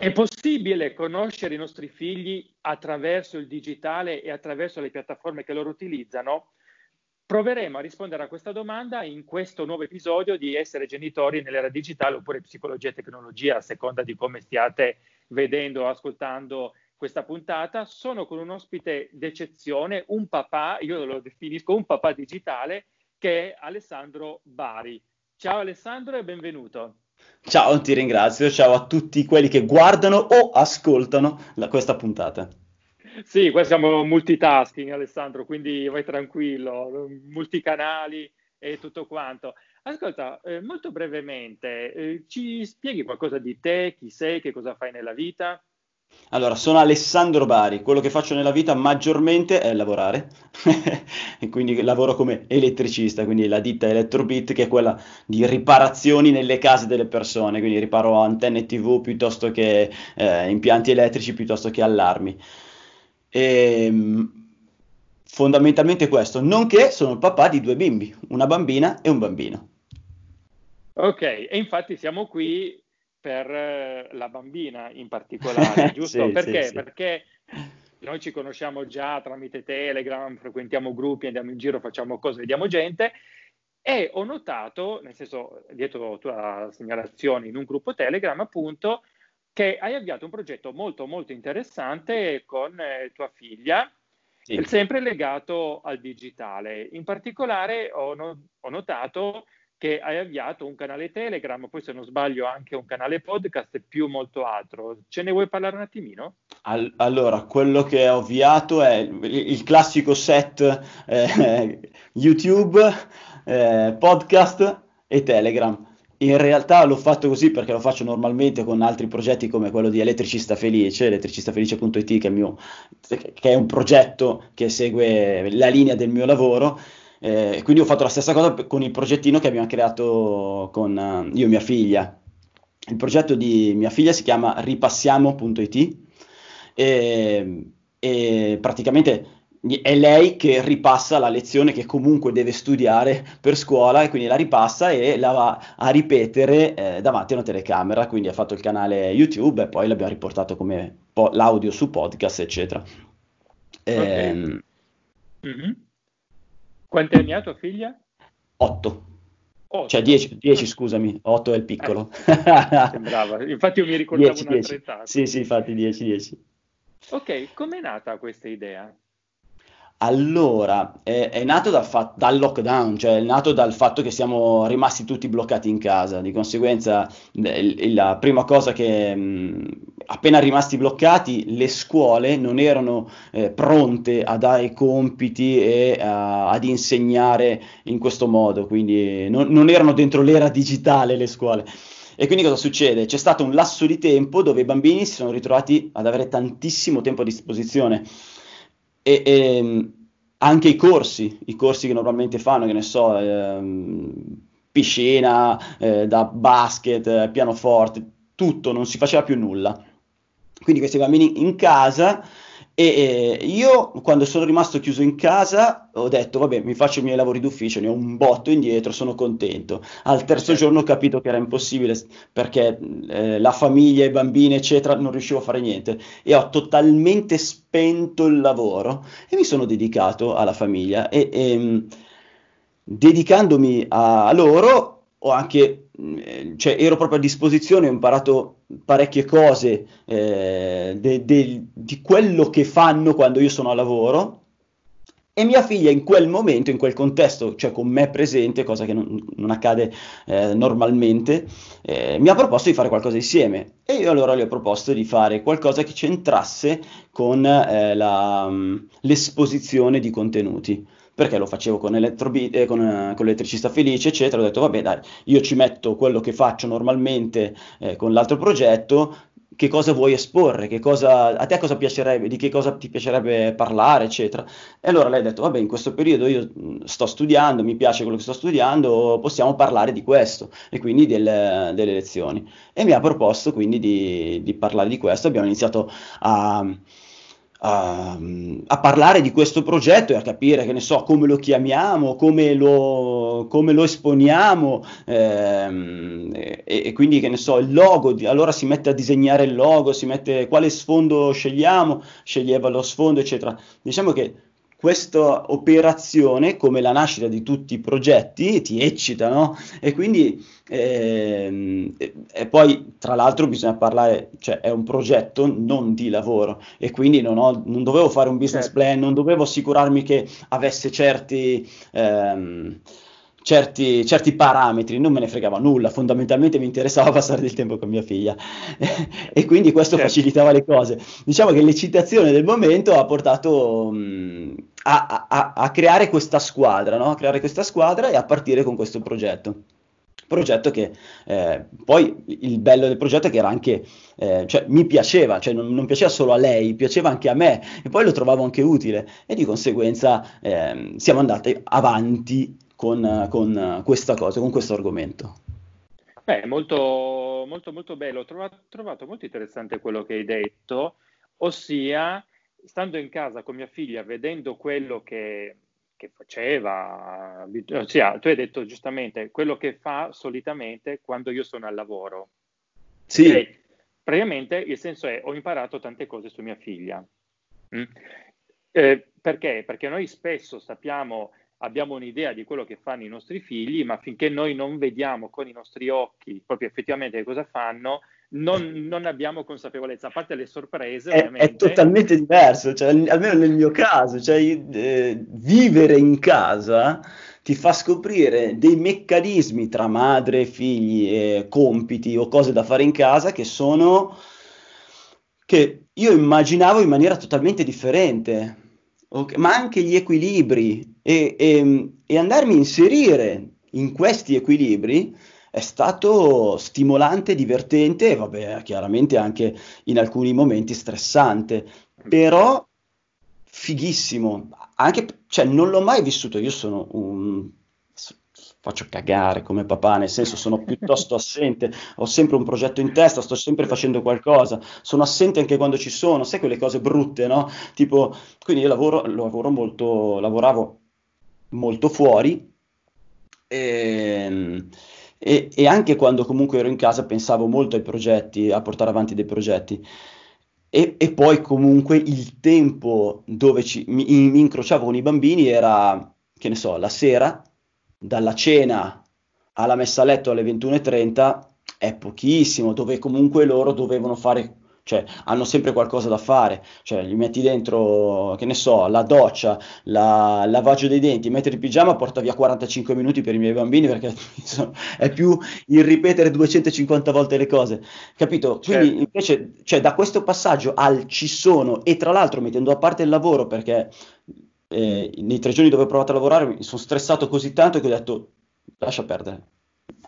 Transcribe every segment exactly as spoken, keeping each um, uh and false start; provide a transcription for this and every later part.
È possibile conoscere i nostri figli attraverso il digitale e attraverso le piattaforme che loro utilizzano? Proveremo a rispondere a questa domanda in questo nuovo episodio di Essere genitori nell'era digitale oppure psicologia e tecnologia, a seconda di come stiate vedendo o ascoltando questa puntata. Sono con un ospite d'eccezione, un papà, io lo definisco un papà digitale, che è Alessandro Bari. Ciao Alessandro e benvenuto. Ciao, ti ringrazio, ciao a tutti quelli che guardano o ascoltano la, questa puntata. Sì, qua siamo multitasking Alessandro, quindi vai tranquillo, multicanali e tutto quanto. Ascolta, eh, molto brevemente, eh, ci spieghi qualcosa di te, chi sei, che cosa fai nella vita? Allora, sono Alessandro Bari, quello che faccio nella vita maggiormente è lavorare, e quindi lavoro come elettricista, quindi la ditta Electrobit, che è quella di riparazioni nelle case delle persone, quindi riparo antenne tivù piuttosto che eh, impianti elettrici, piuttosto che allarmi. E, fondamentalmente questo, nonché sono il papà di due bimbi, una bambina e un bambino. Ok, e infatti siamo qui per la bambina in particolare, giusto? Sì, perché? Sì, sì. Perché noi ci conosciamo già tramite Telegram, frequentiamo gruppi, andiamo in giro, facciamo cose, vediamo gente, e ho notato, nel senso, dietro tua segnalazione in un gruppo Telegram, appunto, che hai avviato un progetto molto molto interessante con eh, tua figlia, sì, sempre legato al digitale. In particolare ho, no- ho notato che hai avviato un canale Telegram, poi se non sbaglio anche un canale podcast e più molto altro. Ce ne vuoi parlare un attimino? All- allora, quello che ho avviato è il, il classico set eh, YouTube, eh, podcast e Telegram. In realtà l'ho fatto così perché lo faccio normalmente con altri progetti come quello di Elettricista Felice, elettricista felice punto it, che è, mio, che è un progetto che segue la linea del mio lavoro. Eh, quindi ho fatto la stessa cosa con il progettino che abbiamo creato con uh, io e mia figlia. Il progetto di mia figlia si chiama Ripassiamo punto it e, e praticamente è lei che ripassa la lezione che comunque deve studiare per scuola, e quindi la ripassa e la va a ripetere eh, davanti a una telecamera. Quindi ha fatto il canale YouTube e poi l'abbiamo riportato come po- l'audio su podcast, eccetera. Okay. Ehm... Mm-hmm. Quanti anni ha tua figlia? Otto. Otto. Cioè dieci, dieci, scusami, otto è il piccolo. Eh, sembrava, infatti io mi ricordavo dieci, un'altra dieci. Età. Sì, sì, infatti dieci, dieci. Ok, com'è nata questa idea? Allora, è, è nato dal, fa- dal lockdown, cioè è nato dal fatto che siamo rimasti tutti bloccati in casa. Di conseguenza, l- la prima cosa che... Mh, appena rimasti bloccati, le scuole non erano eh, pronte a dare i compiti e a, ad insegnare in questo modo, quindi non, non erano dentro l'era digitale le scuole. E quindi cosa succede? C'è stato un lasso di tempo dove i bambini si sono ritrovati ad avere tantissimo tempo a disposizione e, e anche i corsi, i corsi che normalmente fanno, che ne so, ehm, piscina, eh, da basket, eh, pianoforte, tutto, non si faceva più nulla. Quindi questi bambini in casa, e eh, io quando sono rimasto chiuso in casa ho detto vabbè, mi faccio i miei lavori d'ufficio, ne ho un botto indietro, sono contento. Al terzo giorno ho capito che era impossibile perché eh, la famiglia, i bambini eccetera, non riuscivo a fare niente, e ho totalmente spento il lavoro e mi sono dedicato alla famiglia, e, e dedicandomi a loro ho anche... Cioè, ero proprio a disposizione, ho imparato parecchie cose eh, de, de, di quello che fanno quando io sono a lavoro, e mia figlia in quel momento, in quel contesto, cioè con me presente, cosa che non, non accade eh, normalmente, eh, mi ha proposto di fare qualcosa insieme, e io allora le ho proposto di fare qualcosa che c'entrasse con eh, la, l'esposizione di contenuti. Perché lo facevo con, Electrobit, eh, con, eh, con l'elettricista felice, eccetera. Ho detto, vabbè, dai, io ci metto quello che faccio normalmente eh, con l'altro progetto, che cosa vuoi esporre, che cosa, a te cosa piacerebbe, di che cosa ti piacerebbe parlare, eccetera. E allora lei ha detto, vabbè, in questo periodo io sto studiando, mi piace quello che sto studiando, possiamo parlare di questo, e quindi del, delle lezioni. E mi ha proposto quindi di, di parlare di questo, abbiamo iniziato a... a, a parlare di questo progetto e a capire, che ne so, come lo chiamiamo, come lo, come lo esponiamo, ehm, e, e quindi, che ne so, il logo, di, allora si mette a disegnare il logo, si mette quale sfondo scegliamo, sceglieva lo sfondo, eccetera. Diciamo che questa operazione, come la nascita di tutti i progetti, ti eccita, no? E quindi, ehm, e, e poi tra l'altro bisogna parlare, cioè è un progetto non di lavoro, e quindi non, ho, non dovevo fare un business plan, non dovevo assicurarmi che avesse certi... Ehm, Certi, certi parametri, non me ne fregava nulla, fondamentalmente mi interessava passare del tempo con mia figlia e quindi questo certo. facilitava le cose. Diciamo che l'eccitazione del momento ha portato mh, a, a, a creare questa squadra, no? A creare questa squadra e a partire con questo progetto. Progetto che eh, poi il bello del progetto è che era anche, eh, cioè mi piaceva, cioè non, non piaceva solo a lei, piaceva anche a me, e poi lo trovavo anche utile, e di conseguenza eh, siamo andati avanti Con, con questa cosa, con questo argomento. Beh, molto, molto, molto bello. Ho trovato, trovato molto interessante quello che hai detto, ossia, stando in casa con mia figlia, vedendo quello che, che faceva, ossia, tu hai detto giustamente, quello che fa solitamente quando io sono al lavoro. Sì. E praticamente il senso è, ho imparato tante cose su mia figlia. Mm? Eh, perché? Perché noi spesso sappiamo... Abbiamo un'idea di quello che fanno i nostri figli, ma finché noi non vediamo con i nostri occhi proprio effettivamente cosa fanno, non, non abbiamo consapevolezza, a parte le sorprese. È, è totalmente diverso, cioè, almeno nel mio caso, cioè, eh, vivere in casa ti fa scoprire dei meccanismi tra madre, figli, eh, compiti o cose da fare in casa che sono, che io immaginavo in maniera totalmente differente. Okay. Ma anche gli equilibri e, e, e andarmi a inserire in questi equilibri è stato stimolante, divertente e vabbè, chiaramente anche in alcuni momenti stressante, però fighissimo, anche, cioè non l'ho mai vissuto, io sono un... faccio cagare come papà, nel senso sono piuttosto assente, ho sempre un progetto in testa, sto sempre facendo qualcosa, sono assente anche quando ci sono, sai quelle cose brutte, no? Tipo, quindi io lavoro, lavoro molto, lavoravo molto fuori e, e, e anche quando comunque ero in casa pensavo molto ai progetti, a portare avanti dei progetti. E, e poi comunque il tempo dove ci, mi, mi incrociavo con i bambini era, che ne so, la sera, dalla cena alla messa a letto alle ventuno e trenta è pochissimo, dove comunque loro dovevano fare, cioè hanno sempre qualcosa da fare, cioè gli metti dentro, che ne so, la doccia, la, il lavaggio dei denti, mettere il pigiama porta via quarantacinque minuti per i miei bambini, perché insomma, è più il ripetere duecentocinquanta volte le cose, capito? Quindi certo. Invece, cioè, da questo passaggio al ci sono, e tra l'altro mettendo a parte il lavoro, perché Eh, nei tre giorni dove ho provato a lavorare mi sono stressato così tanto che ho detto lascia perdere,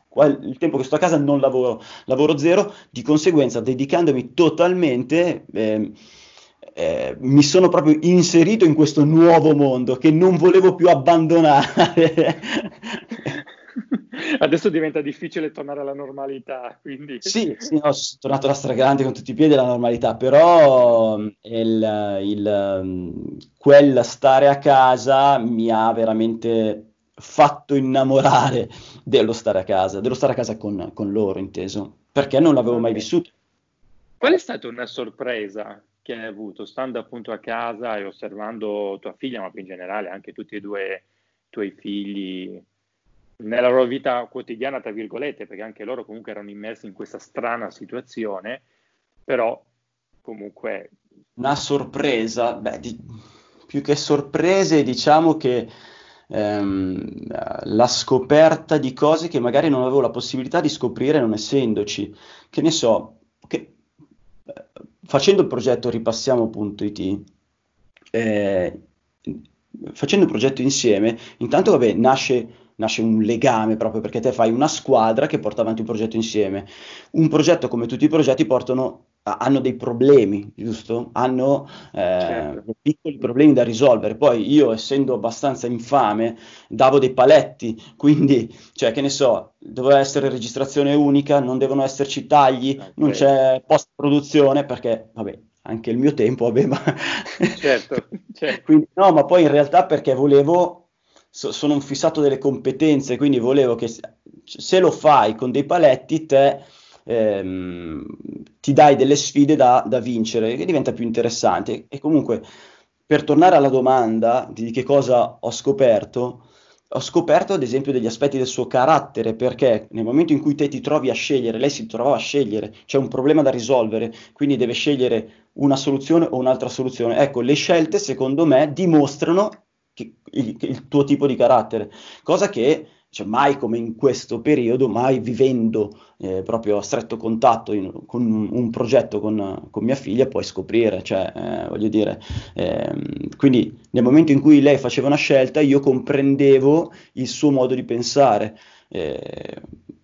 qua il tempo che sto a casa non lavoro, lavoro zero, di conseguenza dedicandomi totalmente eh, eh, mi sono proprio inserito in questo nuovo mondo che non volevo più abbandonare. Adesso diventa difficile tornare alla normalità, quindi... Sì, sì, no, sono tornato alla stragrande con tutti i piedi alla normalità, però il, il, quel stare a casa mi ha veramente fatto innamorare dello stare a casa, dello stare a casa con, con loro, inteso, perché non l'avevo mai vissuto. Qual è stata una sorpresa che hai avuto, stando appunto a casa e osservando tua figlia, ma più in generale anche tutti e due i tuoi figli... nella loro vita quotidiana, tra virgolette, perché anche loro comunque erano immersi in questa strana situazione, però comunque... Una sorpresa, beh, di, più che sorprese, diciamo che ehm, la scoperta di cose che magari non avevo la possibilità di scoprire non essendoci, che ne so, che, facendo il progetto Ripassiamo punto it, eh, facendo il progetto insieme, intanto vabbè, nasce... nasce un legame proprio perché te fai una squadra che porta avanti un progetto insieme. Un progetto, come tutti i progetti, portano, hanno dei problemi, giusto? Hanno eh, certo. piccoli problemi da risolvere. Poi io, essendo abbastanza infame, davo dei paletti, quindi, cioè, che ne so, doveva essere registrazione unica, non devono esserci tagli, okay. Non c'è post-produzione, perché, vabbè, anche il mio tempo aveva... Certo, certo. Quindi, no, ma poi in realtà perché volevo, so, sono un fissato delle competenze, quindi volevo che se lo fai con dei paletti te... Ehm, ti dai delle sfide da, da vincere, che diventa più interessante. E comunque, per tornare alla domanda di che cosa ho scoperto, ho scoperto ad esempio degli aspetti del suo carattere, perché nel momento in cui te ti trovi a scegliere, lei si trovava a scegliere, c'è un problema da risolvere, quindi deve scegliere una soluzione o un'altra soluzione. Ecco, le scelte secondo me dimostrano che, il, il tuo tipo di carattere, cosa che... Cioè, mai come in questo periodo, mai vivendo eh, proprio a stretto contatto in, con un, un progetto con, con mia figlia, puoi scoprire, cioè, eh, voglio dire, eh, quindi nel momento in cui lei faceva una scelta io comprendevo il suo modo di pensare. Eh,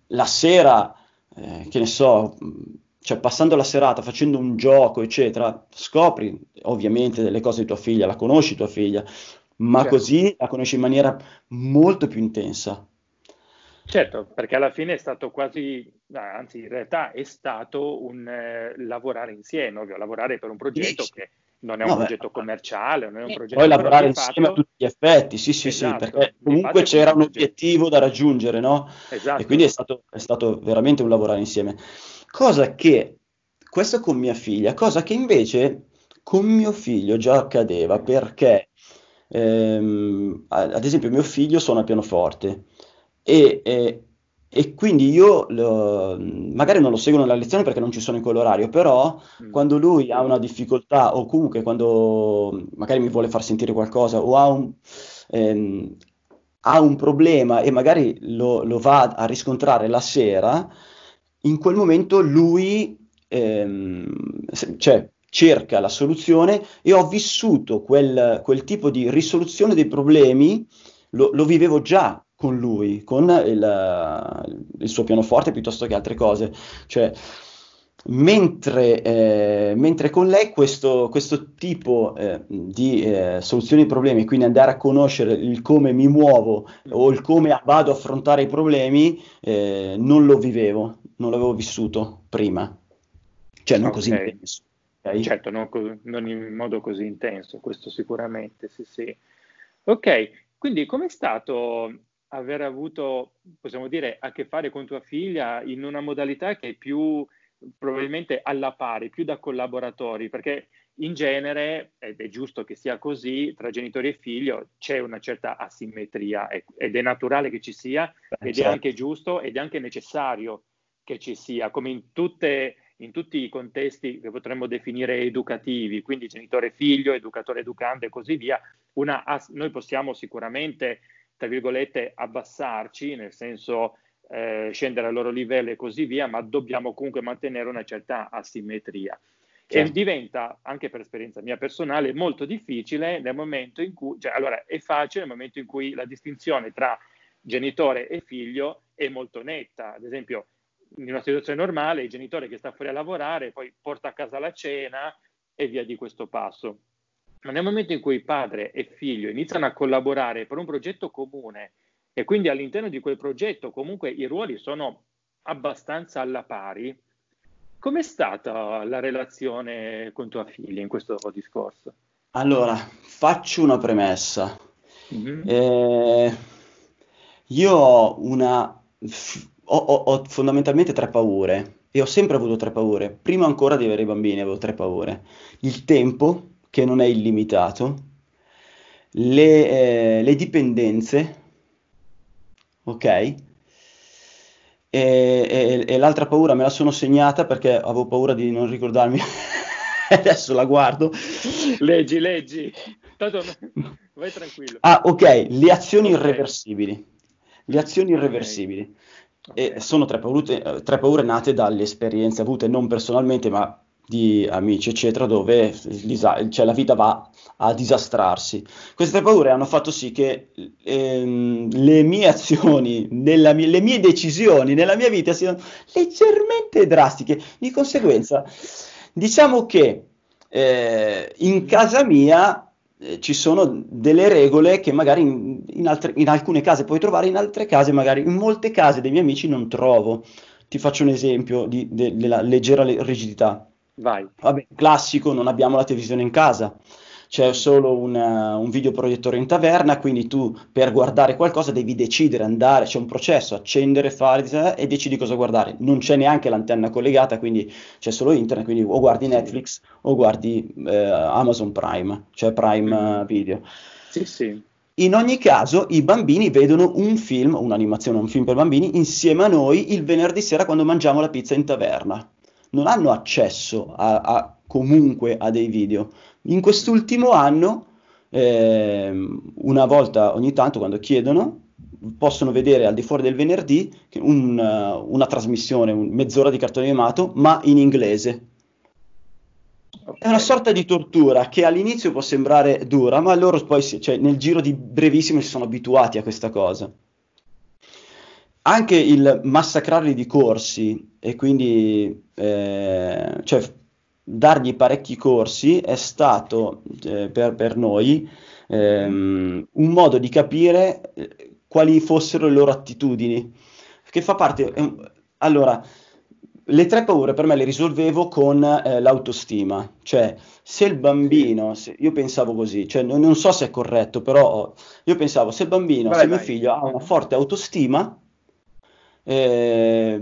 la sera, eh, che ne so, cioè passando la serata, facendo un gioco, eccetera, scopri ovviamente delle cose di tua figlia, la conosci tua figlia, ma certo, così la conosci in maniera molto più intensa. Certo, perché alla fine è stato quasi, anzi in realtà è stato un eh, lavorare insieme, ovvio, lavorare per un progetto sì, che non è un no, progetto beh, commerciale, non è un progetto... Poi lavorare insieme fatto... a tutti gli effetti, sì sì esatto, sì, perché comunque c'era un obiettivo da raggiungere, no? Esatto. E quindi è stato, è stato veramente un lavorare insieme. Cosa che, questo con mia figlia, cosa che invece con mio figlio già accadeva, perché ehm, ad esempio mio figlio suona il pianoforte, E, e, e quindi io lo, magari non lo seguo nella lezione perché non ci sono in quell'orario, però mm. quando lui ha una difficoltà o comunque quando magari mi vuole far sentire qualcosa o ha un, ehm, ha un problema e magari lo, lo va a riscontrare la sera, in quel momento lui ehm, cioè, cerca la soluzione, e ho vissuto quel, quel tipo di risoluzione dei problemi, lo, lo vivevo già con lui, con il, il suo pianoforte piuttosto che altre cose, cioè mentre, eh, mentre con lei questo, questo tipo eh, di eh, soluzione dei problemi, quindi andare a conoscere il come mi muovo o il come vado a affrontare i problemi, eh, non lo vivevo, non l'avevo vissuto prima, cioè non okay. così intenso. Okay? Certo, non, non in modo così intenso, questo sicuramente, sì sì. Ok, quindi com'è stato... aver avuto, possiamo dire, a che fare con tua figlia in una modalità che è più probabilmente alla pari, più da collaboratori, perché in genere, ed è giusto che sia così, tra genitori e figlio c'è una certa asimmetria ed è naturale che ci sia, ed è anche giusto ed è anche necessario che ci sia, come in tutte, in tutti i contesti che potremmo definire educativi, quindi genitore figlio, educatore educante e così via. Una, noi possiamo sicuramente, tra virgolette, abbassarci, nel senso eh, scendere al loro livello e così via, ma dobbiamo comunque mantenere una certa asimmetria. Certo. E diventa, anche per esperienza mia personale, molto difficile nel momento in cui, cioè allora è facile nel momento in cui la distinzione tra genitore e figlio è molto netta. Ad esempio, in una situazione normale, il genitore che sta fuori a lavorare, poi porta a casa la cena e via di questo passo. Ma nel momento in cui padre e figlio iniziano a collaborare per un progetto comune e quindi all'interno di quel progetto comunque i ruoli sono abbastanza alla pari, com'è stata la relazione con tua figlia in questo discorso? Allora, faccio una premessa. Mm-hmm. Eh, io ho una... Ho, ho, ho fondamentalmente tre paure, e ho sempre avuto tre paure. Prima ancora di avere i bambini avevo tre paure. Il tempo, che non è illimitato, le, eh, le dipendenze, ok? E, e, e l'altra paura me la sono segnata perché avevo paura di non ricordarmi, adesso la guardo. Leggi, leggi, tanto vai tranquillo. Ah, ok, le azioni okay. irreversibili, le azioni okay. irreversibili. Okay. E sono tre paure, tre paure nate dalle esperienze avute, non personalmente, ma di amici eccetera, dove cioè, la vita va a disastrarsi. Queste paure hanno fatto sì che ehm, le mie azioni, nella mia, le mie decisioni nella mia vita siano leggermente drastiche. Di conseguenza, diciamo che eh, in casa mia eh, ci sono delle regole che magari in, in, altre, in alcune case puoi trovare, in altre case magari, in molte case dei miei amici non trovo. Ti faccio un esempio di, de, della leggera rigidità. Vai. Vabbè, classico, non abbiamo la televisione in casa, c'è solo un, uh, un videoproiettore in taverna, quindi tu per guardare qualcosa devi decidere, andare, c'è un processo, accendere, fare e decidi cosa guardare. Non c'è neanche l'antenna collegata, quindi c'è solo internet, quindi o guardi Netflix o guardi eh, Amazon Prime, cioè Prime Video. Sì, sì. In ogni caso i bambini vedono un film, un'animazione, un film per bambini, insieme a noi il venerdì sera quando mangiamo la pizza in taverna. Non hanno accesso a, a comunque a dei video. In quest'ultimo anno, eh, una volta ogni tanto, quando chiedono, possono vedere al di fuori del venerdì un, uh, una trasmissione, un, mezz'ora di cartone animato, ma in inglese. Okay. È una sorta di tortura che all'inizio può sembrare dura, ma loro poi, si, cioè, nel giro di brevissimo, si sono abituati a questa cosa. Anche il massacrarli di corsi e quindi eh, cioè, dargli parecchi corsi è stato eh, per, per noi ehm, un modo di capire quali fossero le loro attitudini, che fa parte... Eh, allora, le tre paure per me le risolvevo con eh, l'autostima, cioè se il bambino, se, io pensavo così, cioè, non, non so se è corretto, però io pensavo se il bambino, vai, se vai. Mio figlio ha una forte autostima, Eh,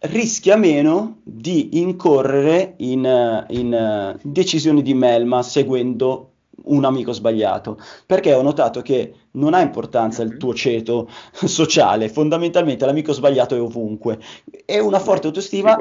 rischia meno di incorrere in, in uh, decisioni di melma seguendo un amico sbagliato, perché ho notato che non ha importanza il tuo ceto sociale, fondamentalmente l'amico sbagliato è ovunque, e una forte autostima,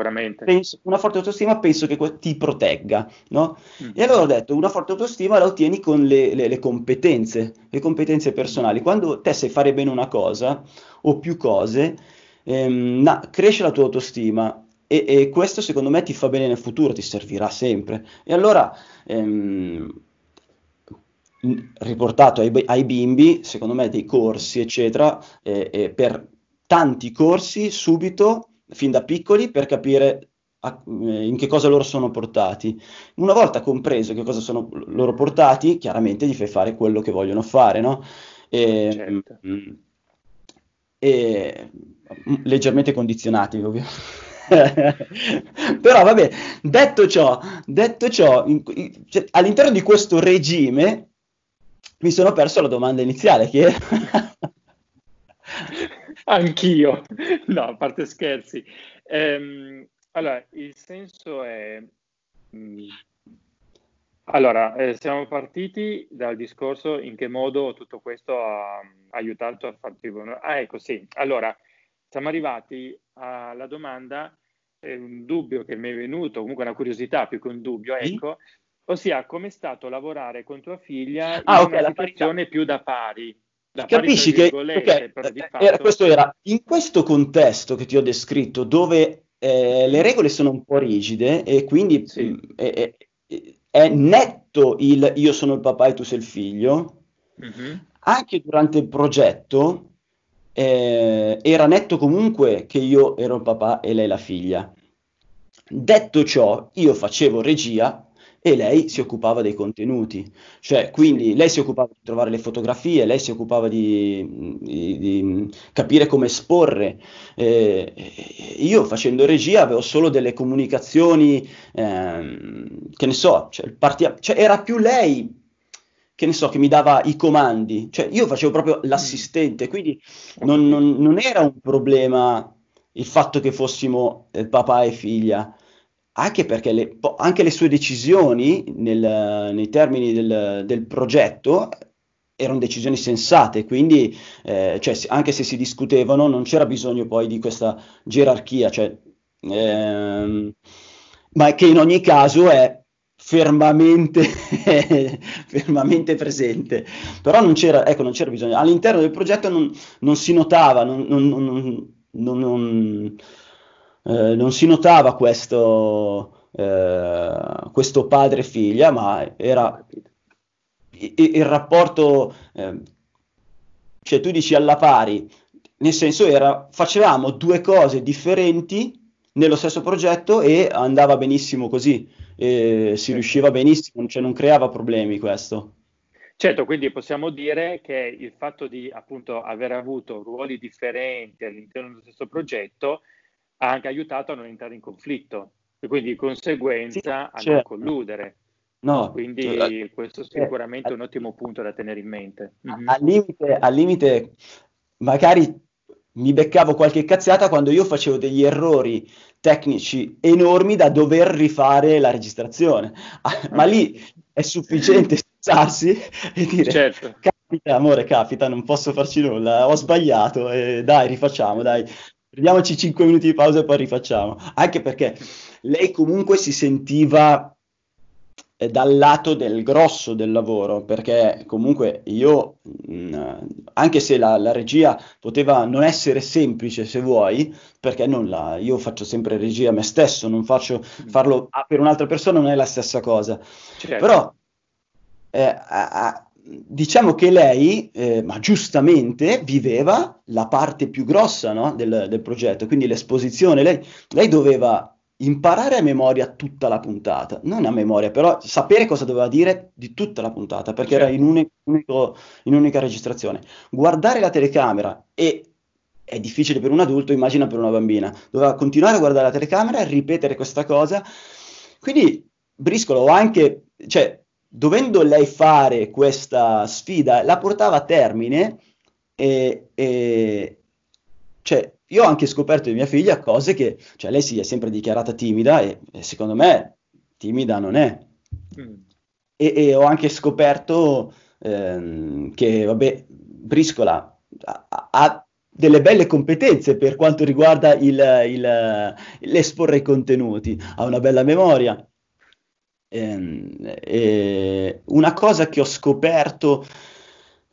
penso, una forte autostima penso che que- ti protegga, no? Mm. E allora ho detto, una forte autostima la ottieni con le, le, le competenze, le competenze personali, quando te sai fare bene una cosa o più cose, Ehm, na, cresce la tua autostima e, e questo secondo me ti fa bene nel futuro, ti servirà sempre. E allora ehm, riportato ai, ai bimbi, secondo me, dei corsi eccetera, eh, eh, per tanti corsi subito fin da piccoli, per capire a, eh, in che cosa loro sono portati. Una volta compreso che cosa sono loro portati, chiaramente gli fai fare quello che vogliono fare, no? E, certo. mh, e leggermente condizionati, ovviamente. Però vabbè, detto ciò, detto ciò in, in, cioè, all'interno di questo regime mi sono perso la domanda iniziale, che anch'io, no, a parte scherzi, ehm, allora il senso è allora eh, siamo partiti dal discorso in che modo tutto questo ha aiutato a farti ah ecco sì allora siamo arrivati alla domanda, eh, un dubbio che mi è venuto, comunque una curiosità più che un dubbio, ecco, sì? Ossia come è stato lavorare con tua figlia ah, in okay, una situazione più da pari. Da Capisci pari, che okay, per di fatto, era, questo era in questo contesto che ti ho descritto, dove eh, le regole sono un po' rigide e quindi sì. mh, è, è netto il io sono il papà e tu sei il figlio, mm-hmm. anche durante il progetto. Eh, era netto comunque che io ero il papà e lei la figlia. Detto ciò, io facevo regia e lei si occupava dei contenuti, cioè quindi lei si occupava di trovare le fotografie, lei si occupava di, di, di capire come esporre. Eh, io facendo regia avevo solo delle comunicazioni, ehm, che ne so, cioè, partia, cioè era più lei che ne so, che mi dava i comandi, cioè io facevo proprio l'assistente, quindi non, non, non era un problema il fatto che fossimo eh, papà e figlia, anche perché le, po- anche le sue decisioni nel, nei termini del, del progetto erano decisioni sensate, quindi eh, cioè, anche se si discutevano non c'era bisogno poi di questa gerarchia, cioè, ehm, ma che in ogni caso è fermamente, fermamente presente, però non c'era, ecco, non c'era bisogno, all'interno del progetto non, non si notava, non, non, non, non, non, eh, non si notava questo, eh, questo padre figlia, ma era il, il rapporto, eh, cioè tu dici alla pari, nel senso era, facevamo due cose differenti nello stesso progetto e andava benissimo così. E si riusciva benissimo, cioè non creava problemi questo. Certo, quindi possiamo dire che il fatto di appunto aver avuto ruoli differenti all'interno dello stesso progetto ha anche aiutato a non entrare in conflitto, e quindi di conseguenza sì, a non colludere. No, quindi cioè, questo sicuramente è eh, un ottimo punto da tenere in mente. Mm-hmm. Al limite, al limite magari mi beccavo qualche cazzata quando io facevo degli errori tecnici enormi da dover rifare la registrazione, ah, ma lì è sufficiente sforzarsi e dire certo. Capita amore, capita, non posso farci nulla, ho sbagliato, eh, dai rifacciamo, dai. Prendiamoci cinque minuti di pausa e poi rifacciamo. Anche perché lei comunque si sentiva dal lato del grosso del lavoro, perché comunque io, anche se la, la regia poteva non essere semplice se vuoi, perché non la, io faccio sempre regia a me stesso, non faccio farlo a, per un'altra persona non è la stessa cosa, certo. Però eh, a, a, diciamo che lei, eh, ma giustamente, viveva la parte più grossa, no, del, del progetto, quindi l'esposizione, lei, lei doveva imparare a memoria tutta la puntata, non a memoria, però sapere cosa doveva dire di tutta la puntata, perché era in, un, unico, in un'unica registrazione. Guardare la telecamera, e è difficile per un adulto, immagina per una bambina, doveva continuare a guardare la telecamera e ripetere questa cosa, quindi briscolo, anche, cioè, dovendo lei fare questa sfida, la portava a termine, e, e cioè, io ho anche scoperto di mia figlia cose che, cioè lei si è sempre dichiarata timida e, e secondo me timida non è. Mm. E, e ho anche scoperto ehm, che, vabbè, briscola ha, ha delle belle competenze per quanto riguarda il, il, l'esporre i contenuti, ha una bella memoria. E, e una cosa che ho scoperto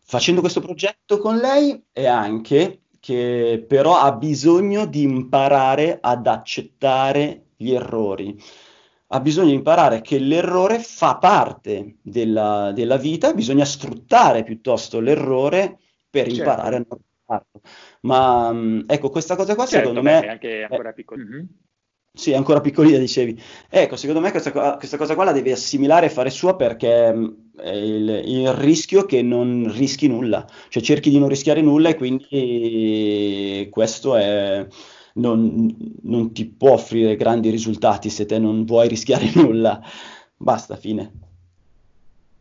facendo questo progetto con lei è anche che però ha bisogno di imparare ad accettare gli errori, ha bisogno di imparare che l'errore fa parte della, della vita, bisogna sfruttare piuttosto l'errore per certo. imparare a non farlo. Ma ecco, questa cosa qua certo, secondo me è anche ancora piccolina. Mm-hmm. Sì, ancora piccolina, dicevi. Ecco, secondo me questa, questa cosa qua la devi assimilare e fare sua, perché è il, il rischio che non rischi nulla. Cioè cerchi di non rischiare nulla e quindi questo è, non, non ti può offrire grandi risultati se te non vuoi rischiare nulla. Basta, fine.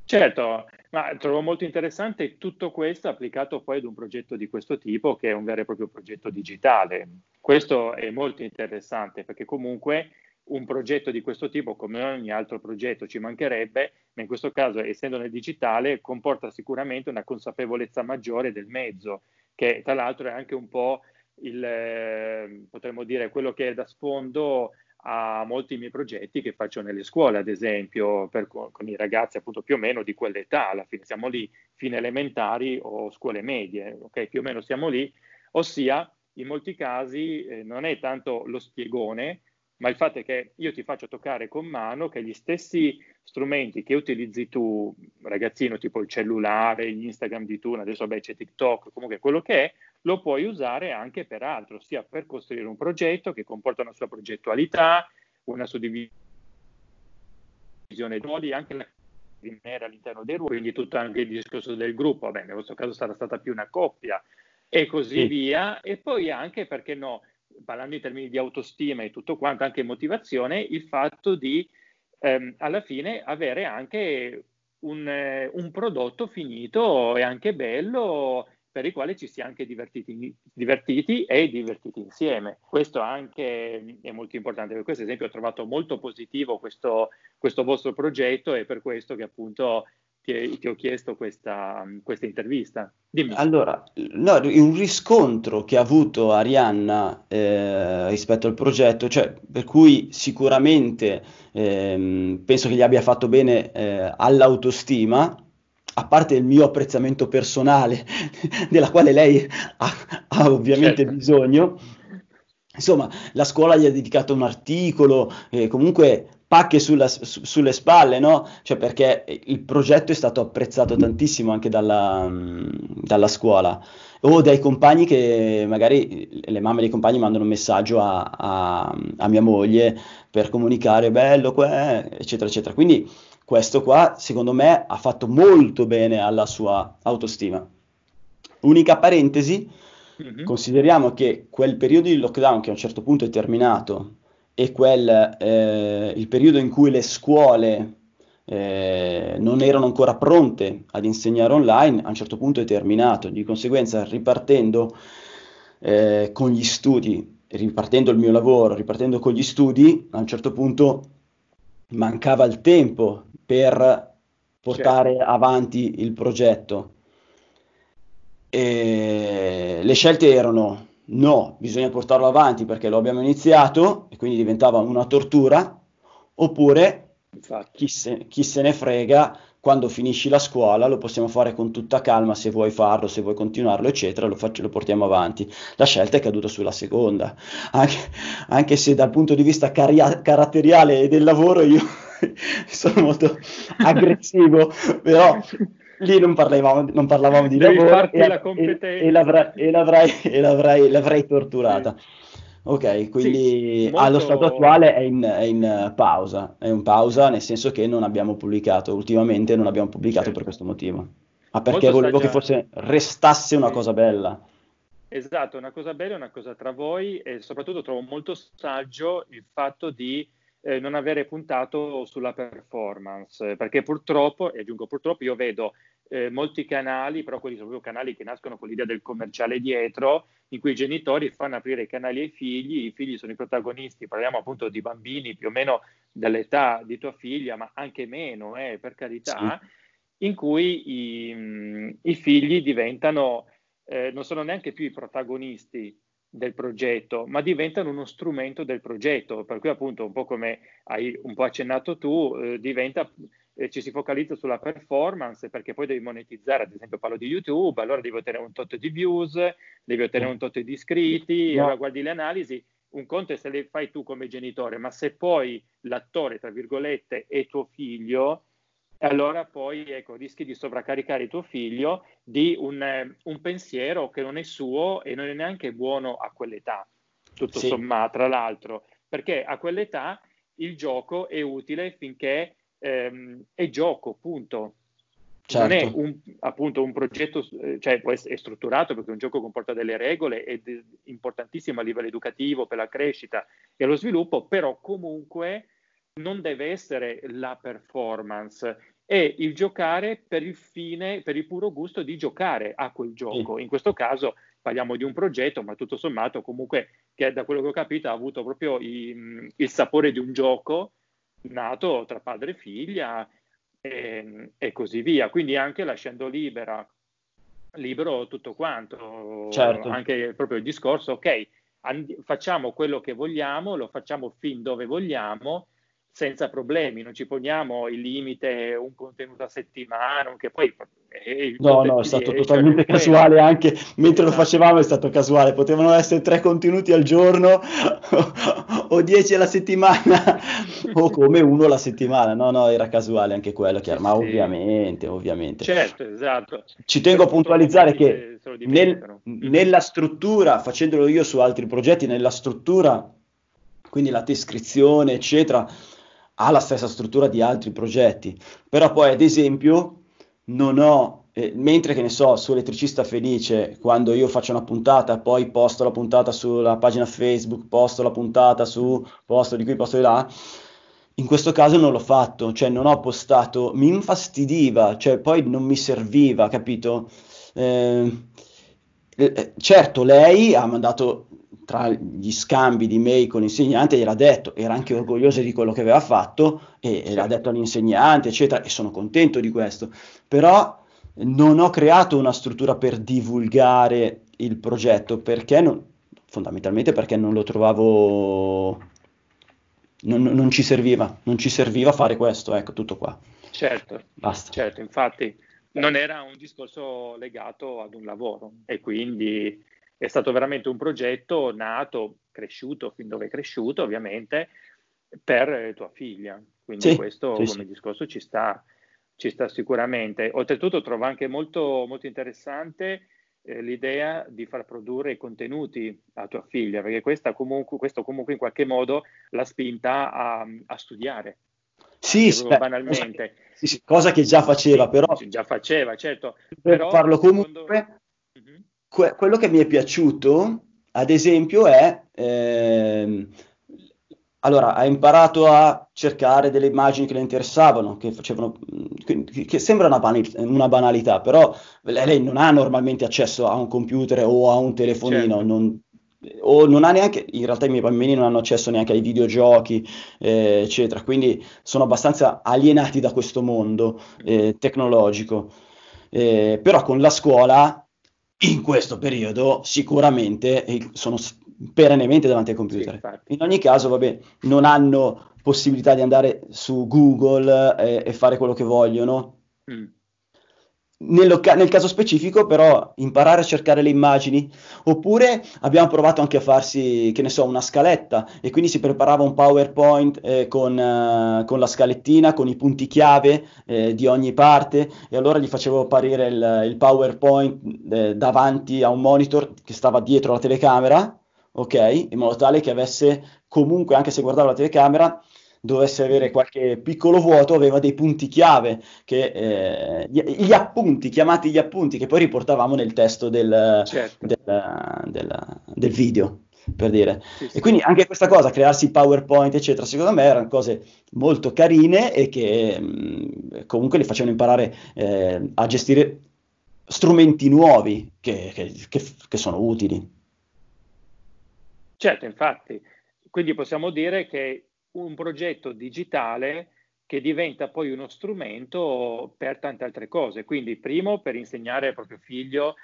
Certo, ma trovo molto interessante tutto questo applicato poi ad un progetto di questo tipo, che è un vero e proprio progetto digitale. Questo è molto interessante, perché comunque un progetto di questo tipo, come ogni altro progetto, ci mancherebbe, ma in questo caso, essendo nel digitale, comporta sicuramente una consapevolezza maggiore del mezzo, che tra l'altro è anche un po' il, eh, potremmo dire, quello che è da sfondo a molti miei progetti che faccio nelle scuole, ad esempio, per, con i ragazzi appunto più o meno di quell'età, alla fine siamo lì, fine elementari o scuole medie, ok? Più o meno siamo lì, ossia in molti casi eh, non è tanto lo spiegone, ma il fatto è che io ti faccio toccare con mano che gli stessi strumenti che utilizzi tu, ragazzino, tipo il cellulare, gli Instagram di turno, adesso beh, c'è TikTok, comunque quello che è, lo puoi usare anche per altro, sia per costruire un progetto che comporta una sua progettualità, una suddivisione dei ruoli, anche la primera all'interno dei ruoli, quindi tutto anche il discorso del gruppo, vabbè, nel vostro caso sarà stata più una coppia, e così sì. via, e poi anche, perché no, parlando in termini di autostima e tutto quanto, anche motivazione, il fatto di ehm, alla fine avere anche un, eh, un prodotto finito e anche bello, per il quale ci si è anche divertiti, divertiti e divertiti insieme. Questo anche è molto importante, per questo esempio ho trovato molto positivo questo, questo vostro progetto, e per questo che appunto Ti, ti ho chiesto questa, questa intervista. Dimmi. Allora, no, un riscontro che ha avuto Arianna eh, rispetto al progetto, cioè, per cui sicuramente eh, penso che gli abbia fatto bene eh, all'autostima, a parte il mio apprezzamento personale, della quale lei ha, ha ovviamente certo. bisogno. Insomma, la scuola gli ha dedicato un articolo, eh, comunque pacche sulla, su, sulle spalle, no? Cioè, perché il progetto è stato apprezzato tantissimo anche dalla, dalla scuola, o dai compagni, che magari le mamme dei compagni mandano un messaggio a, a, a mia moglie per comunicare, bello, que, eccetera, eccetera. Quindi questo qua, secondo me, ha fatto molto bene alla sua autostima. Unica parentesi, mm-hmm. consideriamo che quel periodo di lockdown, che a un certo punto è terminato, e quel, eh, il periodo in cui le scuole eh, non erano ancora pronte ad insegnare online, a un certo punto è terminato. Di conseguenza, ripartendo eh, con gli studi, ripartendo il mio lavoro, ripartendo con gli studi, a un certo punto mancava il tempo per portare certo. avanti il progetto. E le scelte erano: no, bisogna portarlo avanti perché lo abbiamo iniziato e quindi diventava una tortura, oppure chi se, chi se ne frega, quando finisci la scuola lo possiamo fare con tutta calma, se vuoi farlo, se vuoi continuarlo eccetera, lo, faccio, lo portiamo avanti. La scelta è caduta sulla seconda, anche, anche se dal punto di vista caria- caratteriale e del lavoro io sono molto aggressivo, però... Lì non parlavamo, non parlavamo di devi lavoro e, la e, e, l'avrai, e, l'avrai, e l'avrai, l'avrei torturata. Sì. Ok, quindi sì, molto... allo stato attuale è in, è in pausa, è in pausa nel senso che non abbiamo pubblicato, ultimamente non abbiamo pubblicato certo. per questo motivo. Ah, perché molto volevo saggia... che forse restasse una sì. cosa bella. Esatto, una cosa bella, una cosa tra voi, e soprattutto trovo molto saggio il fatto di Eh, non avere puntato sulla performance, eh, perché purtroppo, e aggiungo purtroppo, io vedo eh, molti canali, però quelli sono proprio canali che nascono con l'idea del commerciale dietro, in cui i genitori fanno aprire i canali ai figli, i figli sono i protagonisti, parliamo appunto di bambini più o meno dell'età di tua figlia, ma anche meno, eh, per carità, sì. in cui i, mh, i figli diventano, eh, non sono neanche più i protagonisti del progetto, ma diventano uno strumento del progetto, per cui appunto un po' come hai un po' accennato tu, eh, diventa, eh, ci si focalizza sulla performance perché poi devi monetizzare, ad esempio parlo di YouTube, allora devi ottenere un tot di views, devi ottenere un tot di iscritti, no. allora guardi le analisi, un conto è se le fai tu come genitore, ma se poi l'attore, tra virgolette, è tuo figlio, allora poi ecco, rischi di sovraccaricare tuo figlio di un, un pensiero che non è suo e non è neanche buono a quell'età, tutto sì. sommato, tra l'altro, perché a quell'età il gioco è utile finché ehm, è gioco, punto. Certo. Non è un, appunto un progetto, cioè può essere, è strutturato perché un gioco comporta delle regole, è importantissimo a livello educativo per la crescita e lo sviluppo, però comunque... non deve essere la performance, è il giocare per il fine, per il puro gusto di giocare a quel gioco. Sì. In questo caso parliamo di un progetto, ma tutto sommato comunque, che da quello che ho capito, ha avuto proprio i, il sapore di un gioco nato tra padre e figlia e, e così via. Quindi anche lasciando libera, libero tutto quanto, certo. anche proprio il discorso, ok, and- facciamo quello che vogliamo, lo facciamo fin dove vogliamo, senza problemi, non ci poniamo il limite un contenuto a settimana, che poi... Eh, no, no, è stato è, totalmente cioè, casuale anche, mentre esatto. lo facevamo è stato casuale, potevano essere tre contenuti al giorno o dieci alla settimana o come uno alla settimana, no, no, era casuale anche quello, chiaro, ma sì. ovviamente, ovviamente. Certo, esatto. Ci tengo però a puntualizzare che nel, nella struttura, facendolo io su altri progetti, nella struttura, quindi la descrizione, eccetera, ha la stessa struttura di altri progetti, però poi ad esempio non ho, eh, mentre che ne so, su Elettricista Felice, quando io faccio una puntata, poi posto la puntata sulla pagina Facebook, posto la puntata su, posto di qui, posto di là, in questo caso non l'ho fatto, cioè non ho postato, mi infastidiva, cioè poi non mi serviva, capito? Eh, certo, lei ha mandato... tra gli scambi di mail con l'insegnante gliel'ha detto, era anche orgogliosa di quello che aveva fatto e, e l'ha detto all'insegnante eccetera, e sono contento di questo, però non ho creato una struttura per divulgare il progetto perché non, fondamentalmente perché non lo trovavo, non, non ci serviva non ci serviva fare questo, ecco, tutto qua. Certo, basta. Certo, infatti non era un discorso legato ad un lavoro e quindi è stato veramente un progetto nato, cresciuto, fin dove è cresciuto ovviamente, per tua figlia. Quindi sì, questo sì, come sì. discorso ci sta, ci sta sicuramente. Oltretutto trovo anche molto, molto interessante eh, l'idea di far produrre i contenuti a tua figlia, perché questa comunque, questo comunque in qualche modo l'ha spinta a, a studiare. Sì, beh, banalmente. Cosa, sì, sì, cosa che già faceva sì, però. Già faceva, certo. Per però, farlo comunque... Secondo... Uh-huh. Quello che mi è piaciuto, ad esempio, è eh, Allora, ha imparato a cercare delle immagini che le interessavano, che facevano, che, che sembra una, ban- una banalità, però lei non ha normalmente accesso a un computer o a un telefonino, certo. non, o non ha neanche, in realtà i miei bambini non hanno accesso neanche ai videogiochi, eh, eccetera, quindi sono abbastanza alienati da questo mondo eh, tecnologico. Eh, però con la scuola, in questo periodo, sicuramente eh, sono perennemente davanti al computer. Sì, in ogni caso, vabbè, non hanno possibilità di andare su Google eh, e fare quello che vogliono. Mm. Nello, nel caso specifico, però, imparare a cercare le immagini, oppure abbiamo provato anche a farsi, che ne so, una scaletta, e quindi si preparava un PowerPoint eh, con, eh, con la scalettina, con i punti chiave eh, di ogni parte, e allora gli facevo apparire il, il PowerPoint eh, davanti a un monitor che stava dietro la telecamera, ok, in modo tale che avesse comunque, anche se guardava la telecamera, dovesse avere qualche piccolo vuoto, aveva dei punti chiave, che, eh, gli, gli appunti, chiamati gli appunti, che poi riportavamo nel testo del, certo. del, del, del video, per dire. Sì, sì. E quindi anche questa cosa, crearsi PowerPoint, eccetera, secondo me erano cose molto carine e che mh, comunque li facevano imparare eh, a gestire strumenti nuovi che, che, che, che sono utili. Certo, infatti. Quindi possiamo dire che un progetto digitale che diventa poi uno strumento per tante altre cose. Quindi, primo, per insegnare al proprio figlio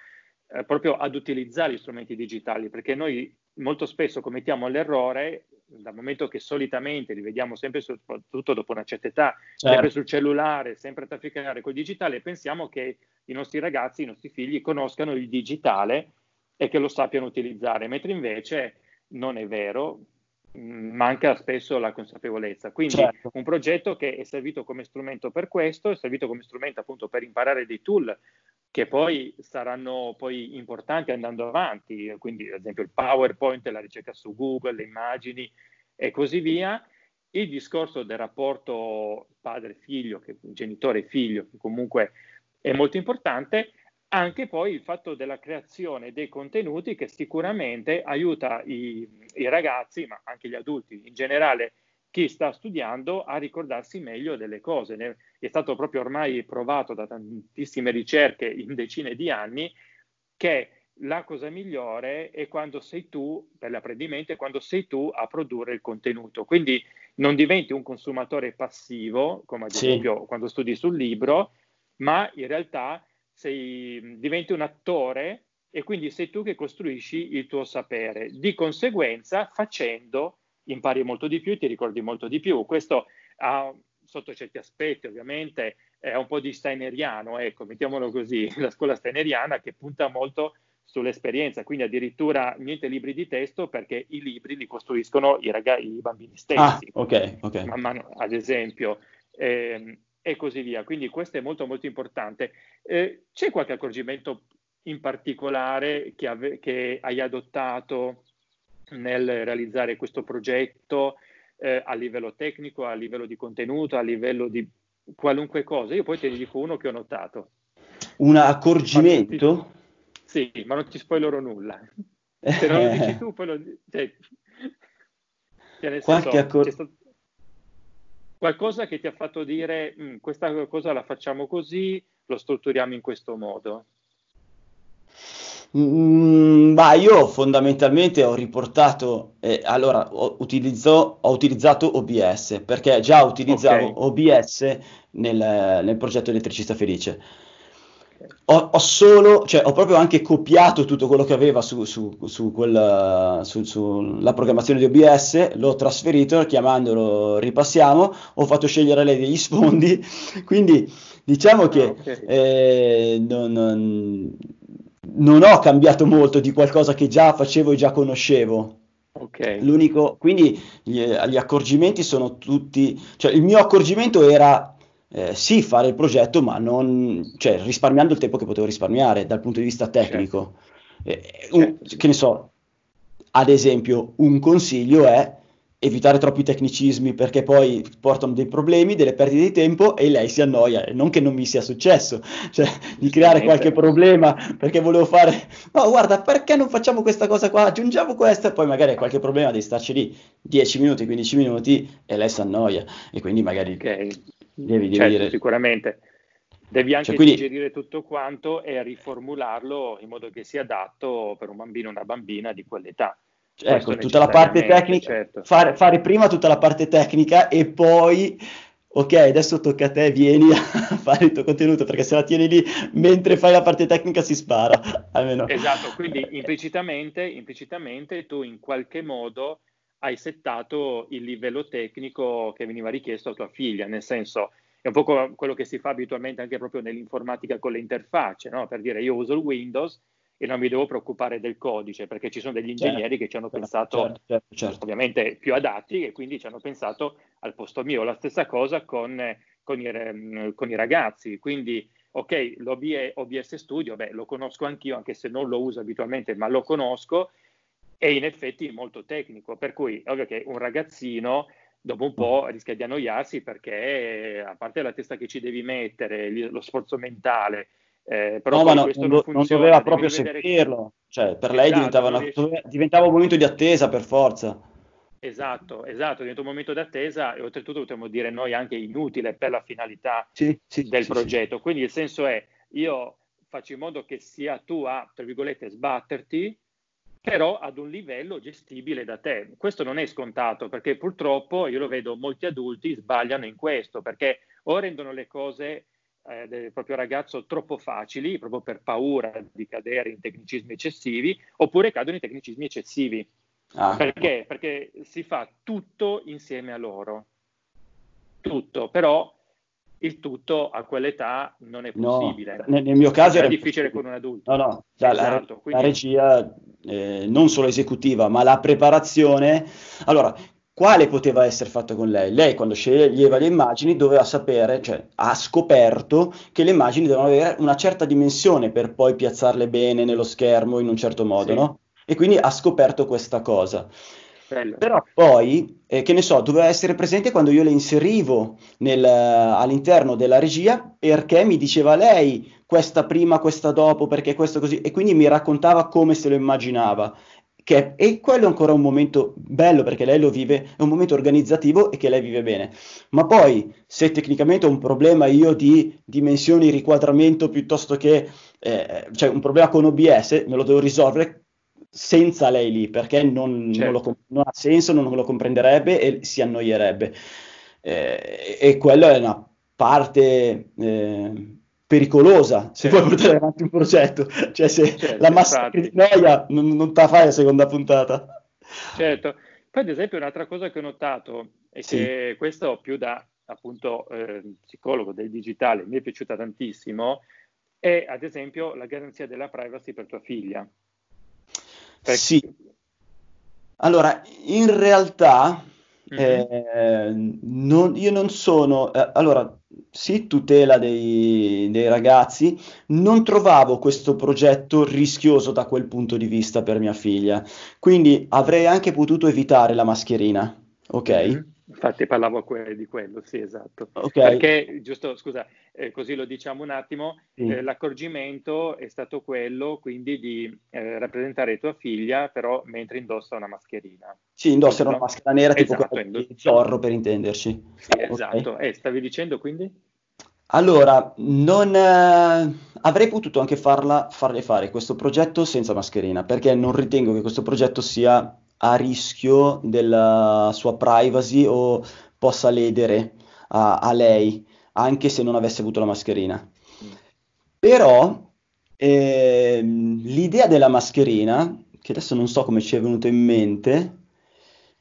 eh, proprio ad utilizzare gli strumenti digitali, perché noi molto spesso commettiamo l'errore, dal momento che solitamente li vediamo sempre, soprattutto dopo una certa età, certo. sempre sul cellulare, sempre a trafficare col digitale, pensiamo che i nostri ragazzi, i nostri figli conoscano il digitale e che lo sappiano utilizzare, mentre invece non è vero. Manca spesso la consapevolezza, quindi certo. un progetto che è servito come strumento per questo, è servito come strumento appunto per imparare dei tool che poi saranno poi importanti andando avanti, quindi ad esempio il PowerPoint, la ricerca su Google, le immagini e così via. Il discorso del rapporto padre-figlio, che genitore-figlio, che comunque è molto importante. Anche poi il fatto della creazione dei contenuti, che sicuramente aiuta i, i ragazzi, ma anche gli adulti in generale, chi sta studiando, a ricordarsi meglio delle cose. Ne, è stato proprio ormai provato da tantissime ricerche in decine di anni che la cosa migliore è quando sei tu, per l'apprendimento, è quando sei tu a produrre il contenuto. Quindi non diventi un consumatore passivo, come ad esempio sì. quando studi sul libro, ma in realtà... Sei, diventi un attore e quindi sei tu che costruisci il tuo sapere. Di conseguenza, facendo, impari molto di più e ti ricordi molto di più. Questo ha, sotto certi aspetti ovviamente, è un po' di steineriano, ecco, mettiamolo così, la scuola steineriana, che punta molto sull'esperienza, quindi addirittura niente libri di testo, perché i libri li costruiscono i, raga- i bambini stessi. Ah, ok, ok. Man mano, ad esempio... Ehm, e così via, quindi questo è molto molto importante. Eh, c'è qualche accorgimento in particolare che, ave- che hai adottato nel realizzare questo progetto eh, a livello tecnico, a livello di contenuto, a livello di qualunque cosa? Io poi te ne dico uno che ho notato. Un accorgimento? Ma ti... Sì, ma non ti spoilerò nulla. Se non lo dici tu, poi lo cioè... cioè, qualche accorgimento? Qualcosa che ti ha fatto dire questa cosa la facciamo così, lo strutturiamo in questo modo? Mm, bah, io fondamentalmente ho riportato, eh, allora ho, utilizzo, ho utilizzato O B S, perché già utilizzavo okay. O B S nel, nel progetto Elettricista Felice. Ho, ho solo, cioè ho proprio anche copiato tutto quello che aveva su, su, su quella, su, su la programmazione di O B S, l'ho trasferito chiamandolo Ripassiamo, ho fatto scegliere lei degli sfondi, quindi diciamo che ah, okay. eh, non, non, non ho cambiato molto di qualcosa che già facevo e già conoscevo. Okay. L'unico, quindi gli, gli accorgimenti sono tutti, cioè il mio accorgimento era... Eh, sì, fare il progetto, ma non, cioè, risparmiando il tempo che potevo risparmiare dal punto di vista tecnico. Certo. Eh, un, certo. Che ne so, ad esempio, un consiglio è evitare troppi tecnicismi, perché poi portano dei problemi, delle perdite di tempo, e lei si annoia, e non che non mi sia successo, cioè di creare qualche problema, perché volevo fare, no guarda, perché non facciamo questa cosa qua, aggiungiamo questa, e poi magari qualche problema di starci lì dieci minuti, quindici minuti, e lei si annoia, e quindi magari okay. devi certo, dire... sicuramente. Devi anche cioè, quindi... digerire tutto quanto e riformularlo in modo che sia adatto per un bambino o una bambina di quell'età. Cioè, ecco, tutta la parte tecnica, certo. fare, fare prima tutta la parte tecnica e poi, ok, adesso tocca a te, vieni a fare il tuo contenuto, perché se la tieni lì mentre fai la parte tecnica si spara. Almeno. Esatto, quindi implicitamente, implicitamente tu in qualche modo hai settato il livello tecnico che veniva richiesto a tua figlia, nel senso... È un po' quello che si fa abitualmente anche proprio nell'informatica con le interfacce, no? Per dire io uso il Windows e non mi devo preoccupare del codice, perché ci sono degli ingegneri certo, che ci hanno certo, pensato, certo, certo, certo. ovviamente più adatti, e quindi ci hanno pensato al posto mio. La stessa cosa con, con, i, con i ragazzi, quindi ok, l'O B S Studio, beh, lo conosco anch'io, anche se non lo uso abitualmente, ma lo conosco, e in effetti è molto tecnico, per cui è ovvio che un ragazzino... dopo un po' rischia di annoiarsi, perché a parte la testa che ci devi mettere, lo sforzo mentale, eh, però no, ma no, questo non, non funziona, doveva proprio sentirlo, che... cioè per esatto, lei diventava, una... dove... diventava un momento di attesa per forza. Esatto, esatto, diventa un momento d'attesa e oltretutto potremmo dire noi anche inutile per la finalità sì, sì, del sì, progetto, sì. Quindi il senso è io faccio in modo che sia tu a, tra virgolette, sbatterti, però ad un livello gestibile da te. Questo non è scontato, perché purtroppo io lo vedo, molti adulti sbagliano in questo, perché o rendono le cose eh, del proprio ragazzo troppo facili, proprio per paura di cadere in tecnicismi eccessivi, oppure cadono in tecnicismi eccessivi. Ah. Perché? Perché si fa tutto insieme a loro. Tutto, però il tutto a quell'età non è possibile. No, nel, nel mio caso era difficile con un adulto. No, no, cioè, esatto, la, quindi... la regia... Eh, non solo esecutiva, ma la preparazione. Allora, quale poteva essere fatta con lei? Lei quando sceglieva le immagini doveva sapere, cioè ha scoperto che le immagini devono avere una certa dimensione per poi piazzarle bene nello schermo in un certo modo, sì. no? E quindi ha scoperto questa cosa. Bello. Però poi, eh, che ne so, doveva essere presente quando io le inserivo nel, all'interno della regia, perché mi diceva lei questa prima, questa dopo, perché questo così, e quindi mi raccontava come se lo immaginava. Che, e quello è ancora un momento bello, perché lei lo vive, è un momento organizzativo e che lei vive bene. Ma poi, se tecnicamente ho un problema io di dimensioni, riquadramento, piuttosto che, eh, cioè un problema con O B S, me lo devo risolvere senza lei lì, perché non, certo. non, lo, non ha senso, non lo comprenderebbe e si annoierebbe. Eh, e quella è una parte eh, pericolosa, certo. se puoi portare avanti un progetto. Cioè se certo, la massa di noia non, non te la fai la seconda puntata. Certo. Poi ad esempio un'altra cosa che ho notato è sì. che questo più da appunto eh, psicologo del digitale mi è piaciuta tantissimo, è ad esempio la garanzia della privacy per tua figlia. Sì, allora in realtà mm-hmm. eh, non, io non sono, eh, allora sì, tutela dei, dei ragazzi, non trovavo questo progetto rischioso da quel punto di vista per mia figlia, quindi avrei anche potuto evitare la mascherina, ok? Mm-hmm. Infatti parlavo que- di quello, sì, esatto. Okay. Perché, giusto, scusa, eh, così lo diciamo un attimo, sì. eh, l'accorgimento è stato quello, quindi, di eh, rappresentare tua figlia, però, mentre indossa una mascherina. Sì, indossa una maschera nera, esatto, tipo quella indoss- di Zorro, per intenderci. Sì, esatto. Okay. Eh, stavi dicendo, quindi? Allora, non, eh, avrei potuto anche farla, farle fare questo progetto senza mascherina, perché non ritengo che questo progetto sia... a rischio della sua privacy o possa ledere a, a lei, anche se non avesse avuto la mascherina. Però eh, l'idea della mascherina, che adesso non so come ci è venuto in mente,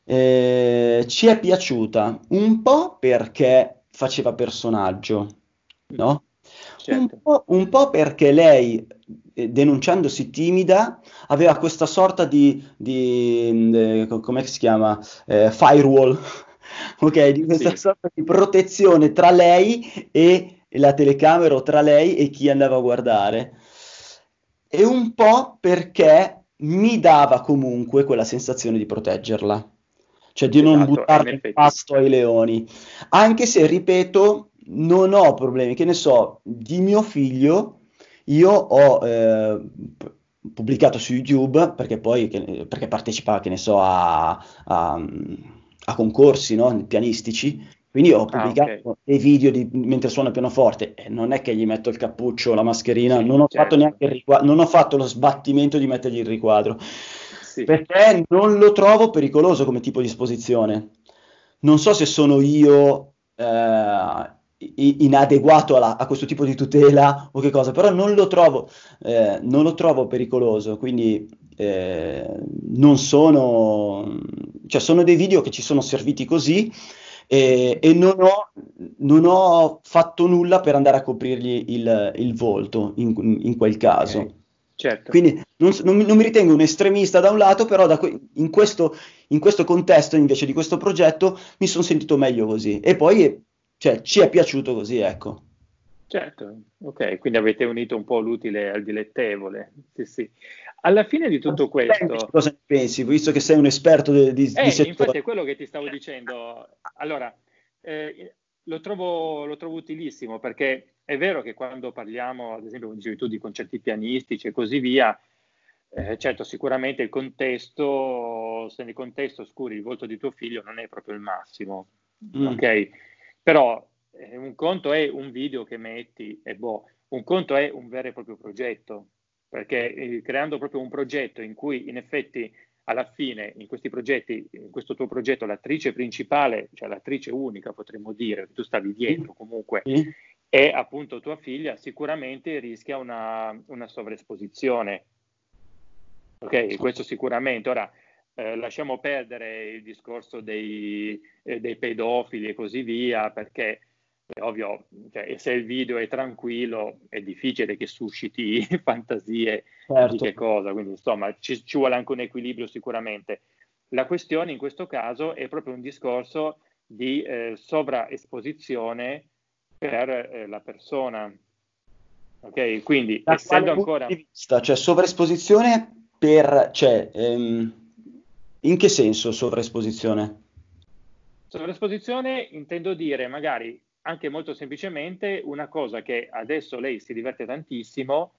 eh, ci è piaciuta un po' perché faceva personaggio, no? Certo. Un po', un po' perché lei, denunciandosi timida, aveva questa sorta di, di, di come si chiama, eh, firewall, ok, di questa sì. sorta di protezione tra lei e la telecamera, o tra lei e chi andava a guardare, e un po' perché mi dava comunque quella sensazione di proteggerla. cioè di esatto, non buttarlo in pasto ai leoni, anche se, ripeto, non ho problemi, che ne so, di mio figlio io ho eh, pubblicato su YouTube, perché poi che, perché partecipa, che ne so, a, a, a concorsi, no? Pianistici, quindi ho pubblicato ah, okay. dei video di, mentre suono il pianoforte, e non è che gli metto il cappuccio, la mascherina, sì, non ho certo. fatto neanche il riquadro, non ho fatto lo sbattimento di mettergli il riquadro, sì. perché non lo trovo pericoloso come tipo di esposizione. Non so se sono io eh, inadeguato alla, a questo tipo di tutela o che cosa, però non lo trovo, eh, non lo trovo pericoloso, quindi eh, non sono, cioè sono dei video che ci sono serviti così, e, e non, ho, non ho fatto nulla per andare a coprirgli il, il volto in, in quel caso. Okay. Certo. Quindi non, non, mi, non mi ritengo un estremista da un lato, però da que- in, questo, in questo contesto invece di questo progetto mi sono sentito meglio così, e poi cioè, ci è piaciuto così, ecco. Certo, ok, quindi avete unito un po' l'utile al dilettevole. Sì, sì. Alla fine di tutto questo... Cosa ne pensi, visto che sei un esperto di, di, eh, di settore? Infatti è quello che ti stavo dicendo. Allora, eh, lo, trovo, lo trovo utilissimo, perché è vero che quando parliamo, ad esempio, come dicevi tu, di concerti pianistici e così via, eh, certo, sicuramente il contesto, se nel contesto oscuri il volto di tuo figlio, non è proprio il massimo, mm. ok? Però eh, un conto è un video che metti, e boh, un conto è un vero e proprio progetto. Perché eh, creando proprio un progetto in cui in effetti alla fine in questi progetti, in questo tuo progetto, l'attrice principale, cioè l'attrice unica potremmo dire, tu stavi dietro comunque, mm. è appunto tua figlia, sicuramente rischia una, una sovraesposizione. Ok, questo sicuramente. Ora eh, lasciamo perdere il discorso dei, eh, dei pedofili e così via, perché... ovvio, cioè, se il video è tranquillo è difficile che susciti fantasie certo. di che cosa, quindi insomma ci, ci vuole anche un equilibrio sicuramente. La questione in questo caso è proprio un discorso di eh, sovraesposizione per eh, la persona, ok? Quindi da essendo ancora vista, cioè sovraesposizione per, cioè ehm, in che senso sovraesposizione? Sovraesposizione intendo dire magari anche molto semplicemente una cosa che adesso lei si diverte tantissimo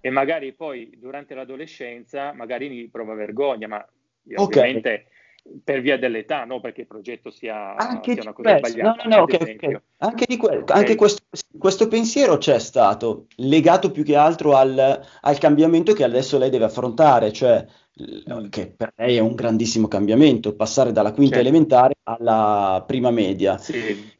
e magari poi durante l'adolescenza magari prova vergogna, ma ovviamente okay. per via dell'età, no perché il progetto sia, sia una cosa questo. sbagliata. No, no, no, okay, okay. Anche, di que- okay. anche questo, questo pensiero c'è stato, legato più che altro al, al cambiamento che adesso lei deve affrontare, cioè che per lei è un grandissimo cambiamento, passare dalla quinta certo. elementare alla prima media. Sì.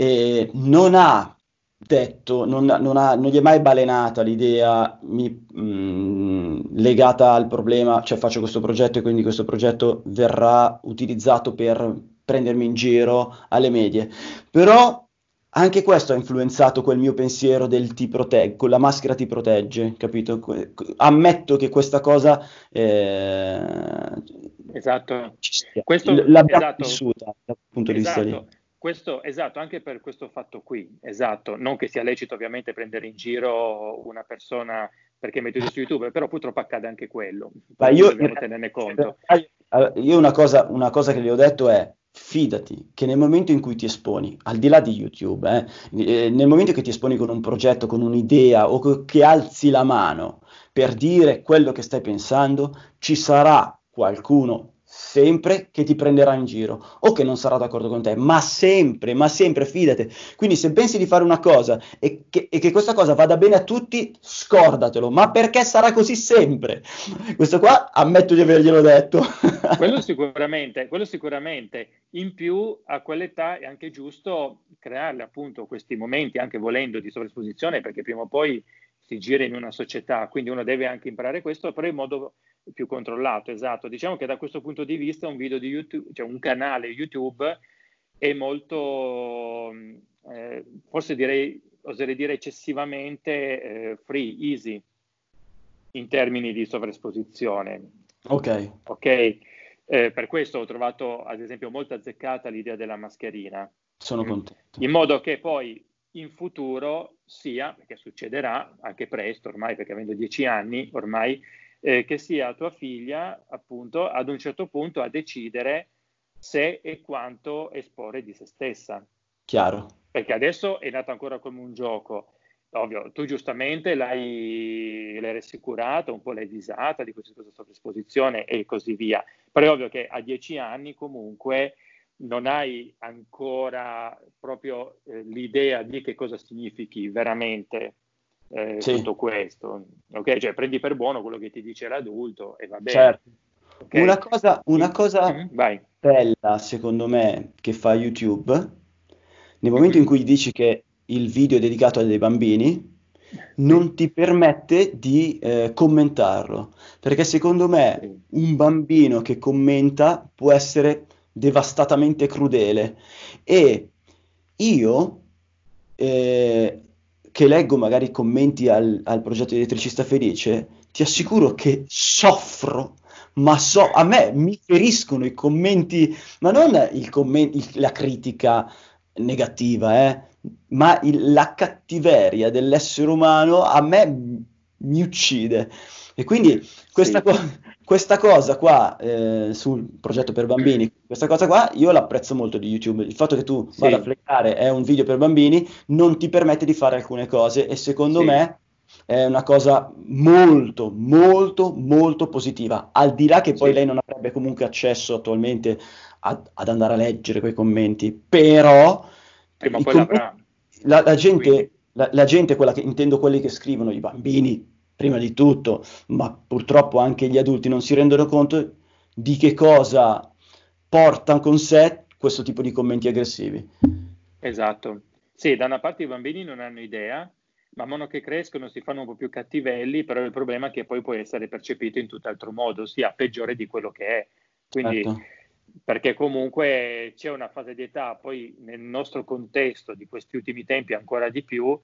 Eh, non ha detto, non, non, ha, non gli è mai balenata l'idea mi, mh, legata al problema, cioè faccio questo progetto e quindi questo progetto verrà utilizzato per prendermi in giro alle medie. Però anche questo ha influenzato quel mio pensiero del ti proteggo, la maschera ti protegge, capito? Ammetto che questa cosa... Eh, esatto. Questo, l'abbiamo esatto. vissuta dal punto esatto. di vista lì. Questo, esatto, anche per questo fatto qui, esatto, non che sia lecito ovviamente prendere in giro una persona perché mettete su YouTube, però purtroppo accade anche quello, ma io, dobbiamo tenerne conto. Io una cosa, una cosa che gli ho detto è, fidati che nel momento in cui ti esponi, al di là di YouTube, eh, nel momento che ti esponi con un progetto, con un'idea o che alzi la mano per dire quello che stai pensando, ci sarà qualcuno sempre che ti prenderà in giro o che non sarà d'accordo con te, ma sempre, ma sempre, fidate. Quindi se pensi di fare una cosa e che, e che questa cosa vada bene a tutti, scordatelo, ma perché sarà così sempre? Questo qua ammetto di averglielo detto. Quello sicuramente, quello sicuramente. In più a quell'età è anche giusto crearle appunto questi momenti, anche volendo, di sovraesposizione, perché prima o poi si gira in una società, quindi uno deve anche imparare questo, però in modo più controllato, esatto. Diciamo che da questo punto di vista un video di YouTube, cioè un canale YouTube è molto, eh, forse direi, oserei dire eccessivamente eh, free, easy, in termini di sovraesposizione. Ok. Ok, eh, per questo ho trovato ad esempio molto azzeccata l'idea della mascherina. Sono contento. In modo che poi in futuro sia, perché succederà anche presto ormai, perché avendo dieci anni ormai, Eh, che sia tua figlia appunto ad un certo punto a decidere se e quanto esporre di se stessa. Chiaro. Perché adesso è nato ancora come un gioco. Ovvio, tu giustamente l'hai, l'hai rassicurata, un po' l'hai disata di questa sovraesposizione e così via. Però è ovvio che a dieci anni comunque non hai ancora proprio eh, l'idea di che cosa significhi veramente eh, sì. tutto questo. Ok? Cioè prendi per buono quello che ti dice l'adulto e va bene. Certo. Okay? Una cosa, una cosa mm-hmm. Vai. Bella, secondo me, che fa YouTube, nel momento mm-hmm. in cui dici che il video è dedicato a dei bambini, non ti permette di eh, commentarlo, perché secondo me un bambino che commenta può essere devastatamente crudele, e io eh, che leggo magari commenti al, al progetto di Elettricista Felice, ti assicuro che soffro. Ma so, a me mi feriscono i commenti, ma non il comment, il, la critica negativa, eh, ma il, la cattiveria dell'essere umano a me m- mi uccide. E quindi questa, sì. co- questa cosa qua eh, sul progetto per bambini, questa cosa qua io l'apprezzo molto di YouTube. Il fatto che tu sì. vada a fleccare è un video per bambini, non ti permette di fare alcune cose, e secondo sì. me è una cosa molto, molto, molto positiva, al di là che poi sì. lei non avrebbe comunque accesso attualmente a, ad andare a leggere quei commenti, però prima o poi commenti, l'avrà. La, la, gente, la, la gente, quella che intendo, quelli che scrivono, i bambini prima di tutto, ma purtroppo anche gli adulti, non si rendono conto di che cosa portano con sé questo tipo di commenti aggressivi. Esatto, sì, da una parte i bambini non hanno idea, man mano che crescono si fanno un po' più cattivelli, però il problema è che poi può essere percepito in tutt'altro modo, sia peggiore di quello che è. Quindi, certo. Perché comunque c'è una fase di età, poi nel nostro contesto di questi ultimi tempi ancora di più,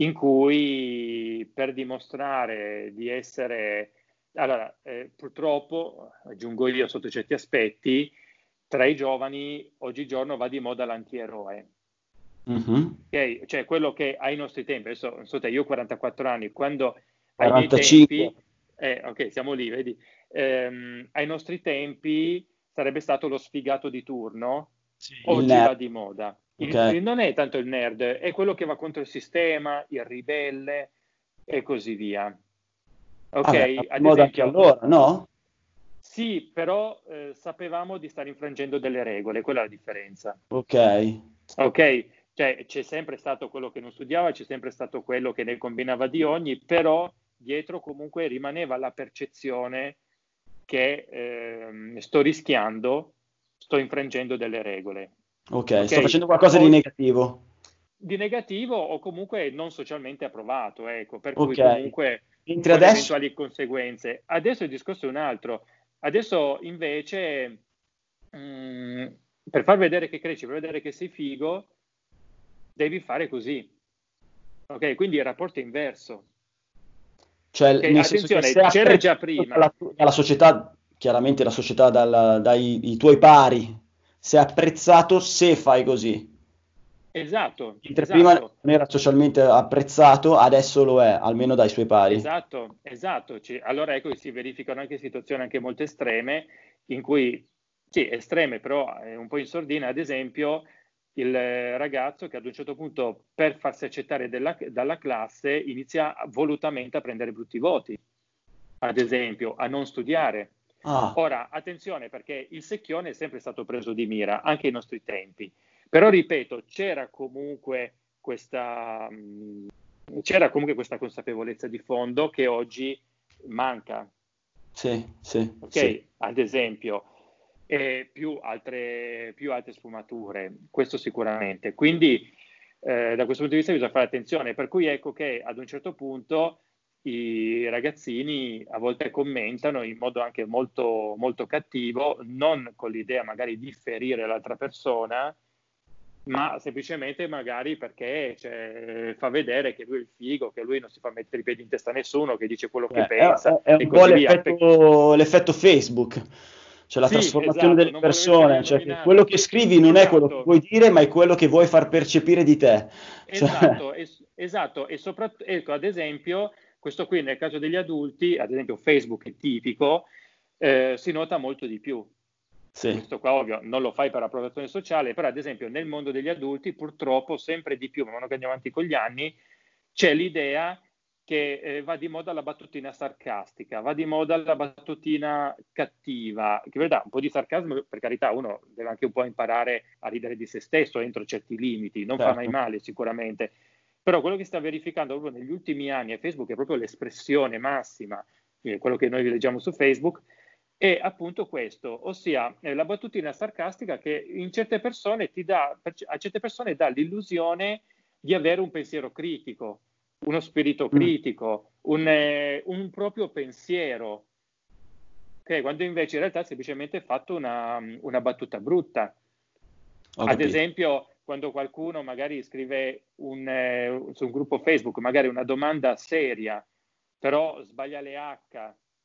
in cui per dimostrare di essere... Allora, eh, purtroppo, aggiungo io sotto certi aspetti, tra i giovani oggigiorno va di moda l'antieroe. Mm-hmm. Okay. Cioè quello che ai nostri tempi, adesso non so te, io ho quarantaquattro anni, quando quarantacinque. Ai miei tempi, eh, ok, siamo lì, vedi, ehm, ai nostri tempi sarebbe stato lo sfigato di turno, sì, oggi va di moda. Okay. Il, non è tanto il nerd, è quello che va contro il sistema, il ribelle e così via. Ok, ah, beh, ad esempio, allora, no? Sì, però eh, sapevamo di stare infrangendo delle regole, quella è la differenza. Ok. Ok. Cioè, c'è sempre stato quello che non studiava, c'è sempre stato quello che ne combinava di ogni, però dietro comunque rimaneva la percezione che ehm, sto rischiando, sto infrangendo delle regole. Ok, okay? Sto facendo qualcosa o, di negativo. Di negativo o comunque non socialmente approvato, ecco, per okay. cui comunque mentre con adesso... eventuali conseguenze. Adesso il discorso è un altro. Adesso invece, mh, per far vedere che cresci, per vedere che sei figo, devi fare così, ok? Quindi il rapporto è inverso. Cioè, okay, nel attenzione, senso che c'era già prima. La, la società, chiaramente la società dalla, dai i tuoi pari, sei apprezzato se fai così. Esatto. Mentre esatto. prima non era socialmente apprezzato, adesso lo è, almeno dai suoi pari. Esatto, esatto. C- allora ecco che si verificano anche situazioni anche molto estreme, in cui, sì, estreme, però eh, un po' in sordina, ad esempio... il ragazzo che ad un certo punto, per farsi accettare della, dalla classe, inizia volutamente a prendere brutti voti, ad esempio, a non studiare. Ah. Ora, attenzione, perché il secchione è sempre stato preso di mira, anche ai nostri tempi. Però, ripeto, c'era comunque questa, c'era comunque questa consapevolezza di fondo che oggi manca. Sì, sì. Ok, sì. Ad esempio... e più altre, più altre sfumature, questo sicuramente. Quindi eh, da questo punto di vista bisogna fare attenzione, per cui ecco che ad un certo punto i ragazzini a volte commentano in modo anche molto, molto cattivo, non con l'idea magari di ferire l'altra persona, ma semplicemente magari perché, cioè, fa vedere che lui è il figo, che lui non si fa mettere i piedi in testa a nessuno, che dice quello che eh, pensa. È, è un po' l'effetto, l'effetto Facebook. Cioè la sì, trasformazione esatto, delle persone, cioè che quello che scrivi non esatto. è quello che vuoi dire, ma è quello che vuoi far percepire di te. Esatto, cioè... es- esatto. E soprattutto, ecco, ad esempio, questo qui nel caso degli adulti, ad esempio Facebook è tipico, eh, si nota molto di più. Sì. Questo qua ovvio non lo fai per approvazione sociale, però ad esempio nel mondo degli adulti purtroppo sempre di più, man mano che andiamo avanti con gli anni, c'è l'idea che eh, va di moda la battutina sarcastica, va di moda la battutina cattiva, che in realtà un po' di sarcasmo, per carità, uno deve anche un po' imparare a ridere di se stesso entro certi limiti, non certo. fa mai male sicuramente, però quello che sta verificando proprio negli ultimi anni a Facebook è proprio l'espressione massima, eh, quello che noi leggiamo su Facebook, è appunto questo, ossia eh, la battutina sarcastica che in certe persone ti dà, a certe persone dà l'illusione di avere un pensiero critico, uno spirito critico, un, eh, un proprio pensiero, okay, quando invece in realtà è semplicemente fatto una, una battuta brutta. Ho Ad capito. Esempio, quando qualcuno magari scrive un, eh, su un gruppo Facebook magari una domanda seria, però sbaglia le H,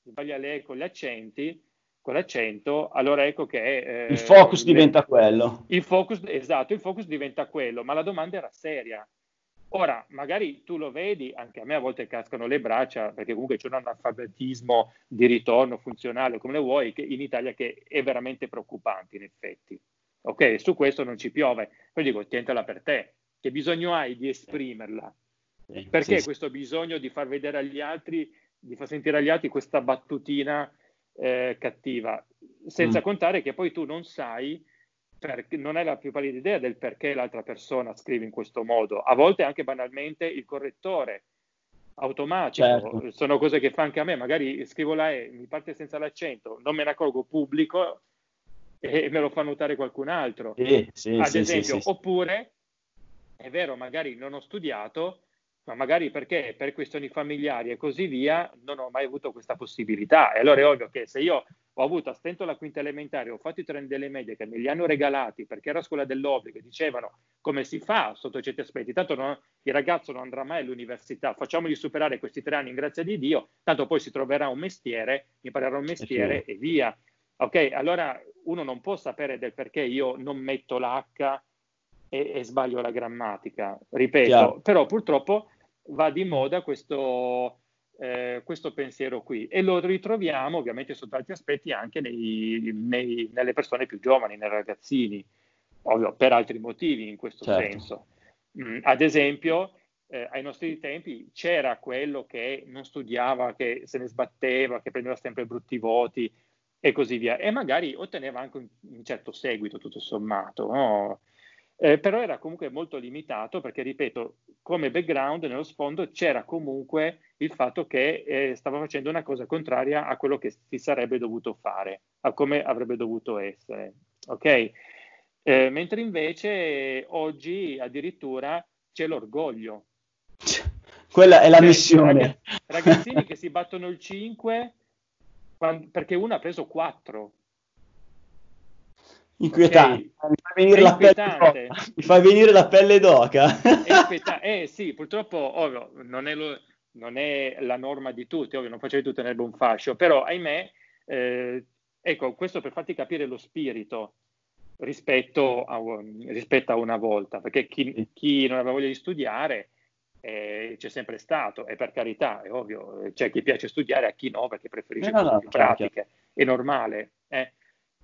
sbaglia le con gli accenti, con l'accento, allora ecco che... Eh, il focus le, diventa quello. Il focus, esatto, il focus diventa quello, ma la domanda era seria. Ora, magari tu lo vedi, anche a me a volte cascano le braccia, perché comunque c'è un analfabetismo di ritorno funzionale, come le vuoi, che in Italia che è veramente preoccupante in effetti. Ok, su questo non ci piove. Poi dico, tientela per te, che bisogno hai di esprimerla? Eh, perché sì, questo bisogno di far vedere agli altri, di far sentire agli altri questa battutina eh, cattiva? Senza mm. contare che poi tu non sai... Perché non è la più pallida idea del perché l'altra persona scrive in questo modo. A volte anche banalmente il correttore automatico. Certo. Sono cose che fa anche a me. Magari scrivo la E, mi parte senza l'accento, non me ne accorgo pubblico e me lo fa notare qualcun altro. Sì, sì, Ad sì, esempio. Sì, sì. Oppure, è vero, magari non ho studiato, ma magari perché per questioni familiari e così via non ho mai avuto questa possibilità. E allora è ovvio che se io... ho avuto a stento la quinta elementare, ho fatto i trend delle medie che me li hanno regalati perché era scuola dell'obbligo, dicevano come si fa sotto certi aspetti, tanto non, il ragazzo non andrà mai all'università, facciamogli superare questi tre anni in grazia di Dio, tanto poi si troverà un mestiere, imparerà un mestiere e via. Ok, allora uno non può sapere del perché io non metto l'H e, e sbaglio la grammatica, ripeto, Chiaro. Però purtroppo va di moda questo... Eh, questo pensiero qui e lo ritroviamo ovviamente sotto altri aspetti anche nei, nei, nelle persone più giovani, nei ragazzini, ovvio per altri motivi in questo certo. senso. Mm, ad esempio eh, ai nostri tempi c'era quello che non studiava, che se ne sbatteva, che prendeva sempre brutti voti e così via e magari otteneva anche un, un certo seguito tutto sommato, no? Eh, però era comunque molto limitato perché, ripeto, come background nello sfondo c'era comunque il fatto che eh, stava facendo una cosa contraria a quello che si sarebbe dovuto fare, a come avrebbe dovuto essere, ok? Eh, mentre invece eh, oggi addirittura c'è l'orgoglio. Quella è la c'è missione. Ragazz- ragazzini che si battono il cinque quando, perché uno ha preso quattro. Inquietante, okay. Mi, fa venire la pelle mi fa venire la pelle d'oca. Inquieta- eh sì, purtroppo ovvio, non, è lo, non è la norma di tutti, ovvio, non facevi tutto nel buon fascio, però ahimè, eh, ecco, questo per farti capire lo spirito rispetto a, rispetto a una volta, perché chi, chi non aveva voglia di studiare eh, c'è sempre stato, e per carità, è ovvio, c'è cioè, chi piace studiare a chi no, perché preferisce eh, no, no, più pratiche, è normale, eh.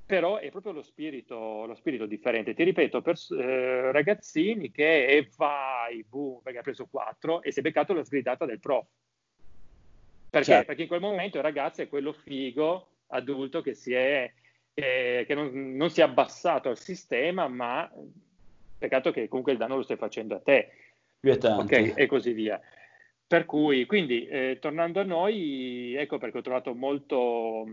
Però è proprio lo spirito, lo spirito differente. Ti ripeto, pers- eh, ragazzini che eh, vai, boom, perché ha preso quattro e si è beccato la sgridata del prof. Perché? Certo. Perché in quel momento il ragazzo è quello figo, adulto, che, si è, eh, che non, non si è abbassato al sistema, ma peccato che comunque il danno lo stai facendo a te. Ok, e così via. Per cui, quindi, eh, tornando a noi, ecco perché ho trovato molto...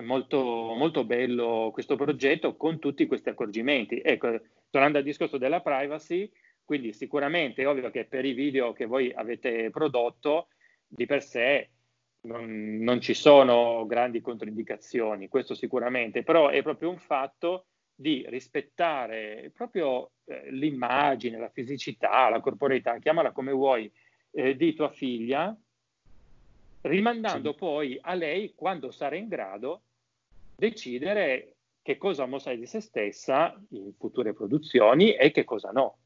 Molto, molto bello questo progetto con tutti questi accorgimenti. Ecco, tornando al discorso della privacy, quindi sicuramente è ovvio che per i video che voi avete prodotto di per sé non, non ci sono grandi controindicazioni, questo sicuramente, però è proprio un fatto di rispettare proprio eh, l'immagine, la fisicità, la corporeità, chiamala come vuoi, eh, di tua figlia, rimandando sì. poi a lei, quando sarà in grado, decidere che cosa mostrare di se stessa in future produzioni e che cosa no.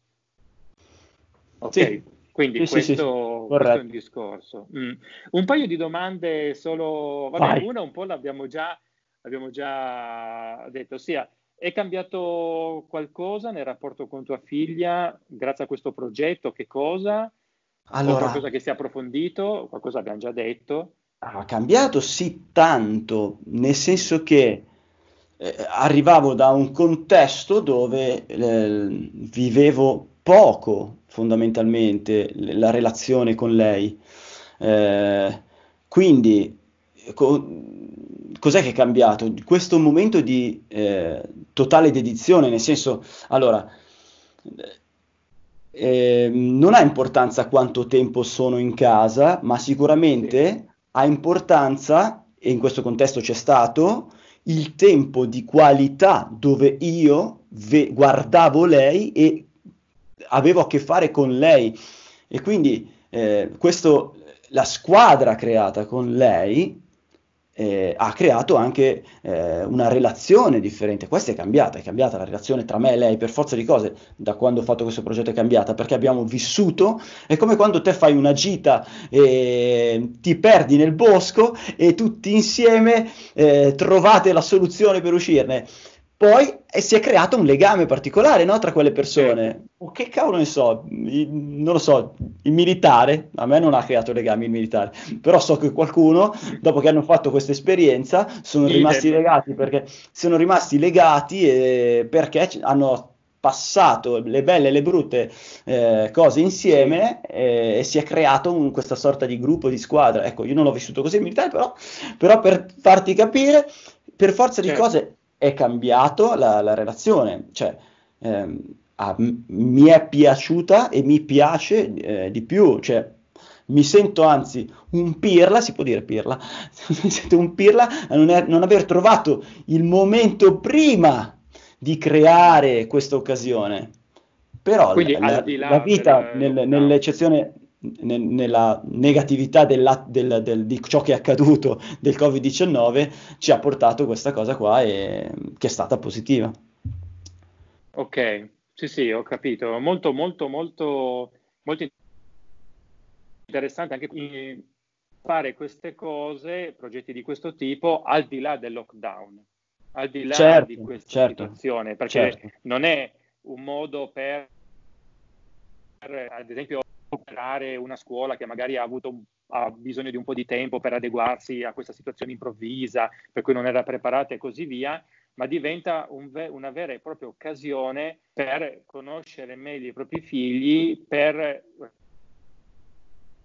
Ok, sì. quindi sì, questo, sì, sì. questo è un discorso. Mm. Un paio di domande solo, vabbè, una un po' l'abbiamo già abbiamo già detto, ossia è cambiato qualcosa nel rapporto con tua figlia grazie a questo progetto? Che cosa? Allora, o qualcosa che si è approfondito, qualcosa abbiamo già detto. Ha cambiato sì tanto, nel senso che eh, arrivavo da un contesto dove eh, vivevo poco fondamentalmente la relazione con lei, eh, quindi co- cos'è che è cambiato? Questo momento di eh, totale dedizione, nel senso, allora eh, Eh, non ha importanza quanto tempo sono in casa, ma sicuramente sì, ha importanza, e in questo contesto c'è stato, il tempo di qualità dove io ve- guardavo lei e avevo a che fare con lei. E quindi eh, questo, la squadra creata con lei eh, ha creato anche eh, una relazione differente. Questa è cambiata, è cambiata la relazione tra me e lei per forza di cose. Da quando ho fatto questo progetto è cambiata, perché abbiamo vissuto. È come quando te fai una gita e ti perdi nel bosco e tutti insieme eh, trovate la soluzione per uscirne. Poi eh, si è creato un legame particolare, no, tra quelle persone. O che cavolo ne so, il, non lo so, il militare, a me non ha creato legami il militare, però so che qualcuno, dopo che hanno fatto questa esperienza, sono rimasti legati perché sono rimasti legati e perché hanno passato le belle e le brutte eh, cose insieme eh, e si è creato un, questa sorta di gruppo, di squadra. Ecco, io non l'ho vissuto così il militare, però, però per farti capire, per forza di cose è cambiato la, la relazione, cioè ehm, a, mi è piaciuta e mi piace eh, di più, cioè mi sento anzi un pirla, si può dire pirla, mi sento un pirla a non, è, non aver trovato il momento prima di creare questa occasione, però quindi, la, la, la vita del, nel, no. nell'eccezione, nel, nella negatività della, del, del, di ciò che è accaduto del covid diciannove ci ha portato questa cosa qua e, che è stata positiva. Ok, sì sì, ho capito, molto molto molto molto interessante anche fare queste cose, progetti di questo tipo al di là del lockdown, al di là certo, di questa certo, situazione, perché certo, non è un modo per, per ad esempio operare una scuola che magari ha avuto ha bisogno di un po' di tempo per adeguarsi a questa situazione improvvisa, per cui non era preparata e così via, ma diventa un ve- una vera e propria occasione per conoscere meglio i propri figli, per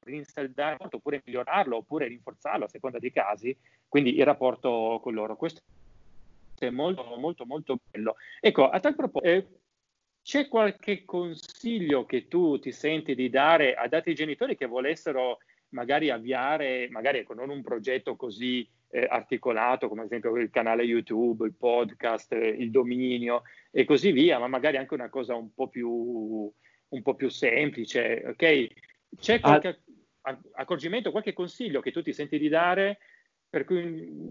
rinsaldare oppure migliorarlo oppure rinforzarlo a seconda dei casi, quindi il rapporto con loro. Questo è molto molto molto bello. Ecco, a tal proposito, eh, c'è qualche consiglio che tu ti senti di dare ad altri genitori che volessero magari avviare, magari ecco, non un progetto così eh, articolato come ad esempio il canale YouTube, il podcast, eh, il dominio e così via, ma magari anche una cosa un po' più, un po' più semplice, ok? C'è qualche ah. accorgimento, qualche consiglio che tu ti senti di dare per cui,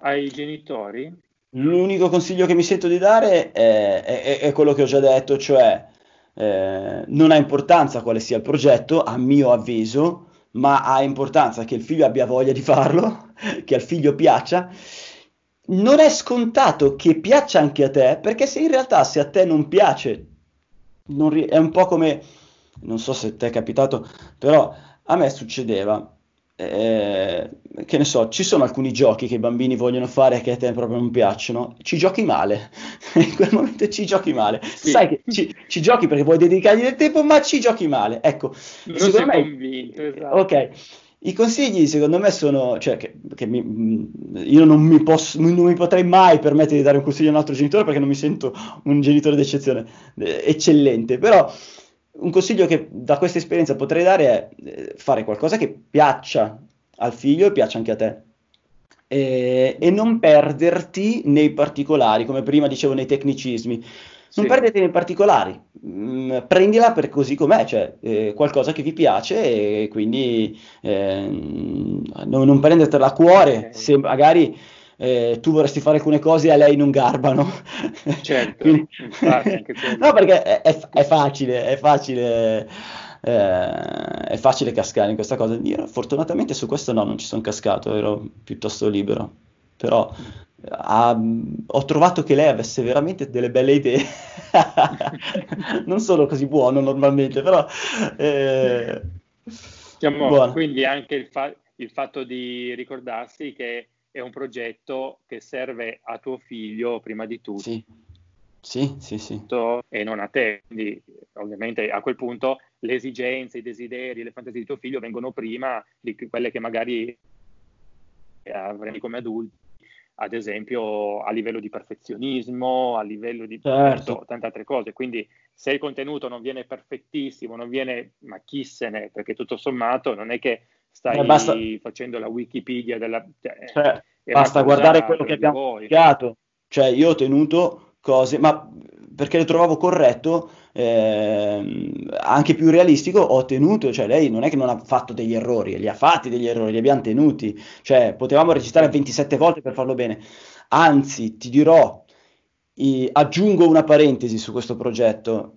ai genitori? L'unico consiglio che mi sento di dare è, è, è quello che ho già detto, cioè eh, non ha importanza quale sia il progetto, a mio avviso, ma ha importanza che il figlio abbia voglia di farlo, che al figlio piaccia. Non è scontato che piaccia anche a te, perché se in realtà se a te non piace, non ri- è un po' come, non so se ti è capitato, però a me succedeva. Eh, che ne so, ci sono alcuni giochi che i bambini vogliono fare che a te proprio non piacciono, ci giochi male, in quel momento ci giochi male, sì. Sai che ci, ci giochi perché vuoi dedicargli del tempo, ma ci giochi male, ecco, non secondo me convinto, esatto. Ok, i consigli secondo me sono, cioè che, che mi, io non mi posso, non mi potrei mai permettere di dare un consiglio a un altro genitore perché non mi sento un genitore d'eccezione eh, eccellente, però un consiglio che da questa esperienza potrei dare è fare qualcosa che piaccia al figlio e piaccia anche a te e, e non perderti nei particolari, come prima dicevo nei tecnicismi, non sì. perderti nei particolari, mh, prendila per così com'è, cioè eh, qualcosa che vi piace e quindi eh, non, non prendertela a cuore, okay. Se magari Eh, tu vorresti fare alcune cose e a lei non garbano, certo. Quindi... no, perché è, è, è facile è facile eh, è facile cascare in questa cosa. Io fortunatamente su questo no, non ci sono cascato, ero piuttosto libero, però Ha, ho trovato che lei avesse veramente delle belle idee. Non sono così buono normalmente, però eh, diciamo, buono. Quindi anche il, fa- il fatto di ricordarsi che è un progetto che serve a tuo figlio prima di tutto, sì, sì, sì, sì. E non a te, quindi ovviamente a quel punto le esigenze, i desideri, le fantasie di tuo figlio vengono prima di quelle che magari avrai come adulti, ad esempio a livello di perfezionismo, a livello di certo. so, tante altre cose. Quindi se il contenuto non viene perfettissimo, non viene, ma chissene, perché tutto sommato non è che stai eh, basta... facendo la Wikipedia della, cioè, cioè, basta guardare quello che abbiamo pubblicato. Cioè io ho tenuto cose, ma perché lo trovavo corretto, eh, anche più realistico, ho tenuto, cioè lei non è che non ha fatto degli errori, li ha fatti degli errori, li abbiamo tenuti, cioè potevamo registrare ventisette volte per farlo bene. Anzi, ti dirò, eh, aggiungo una parentesi su questo progetto,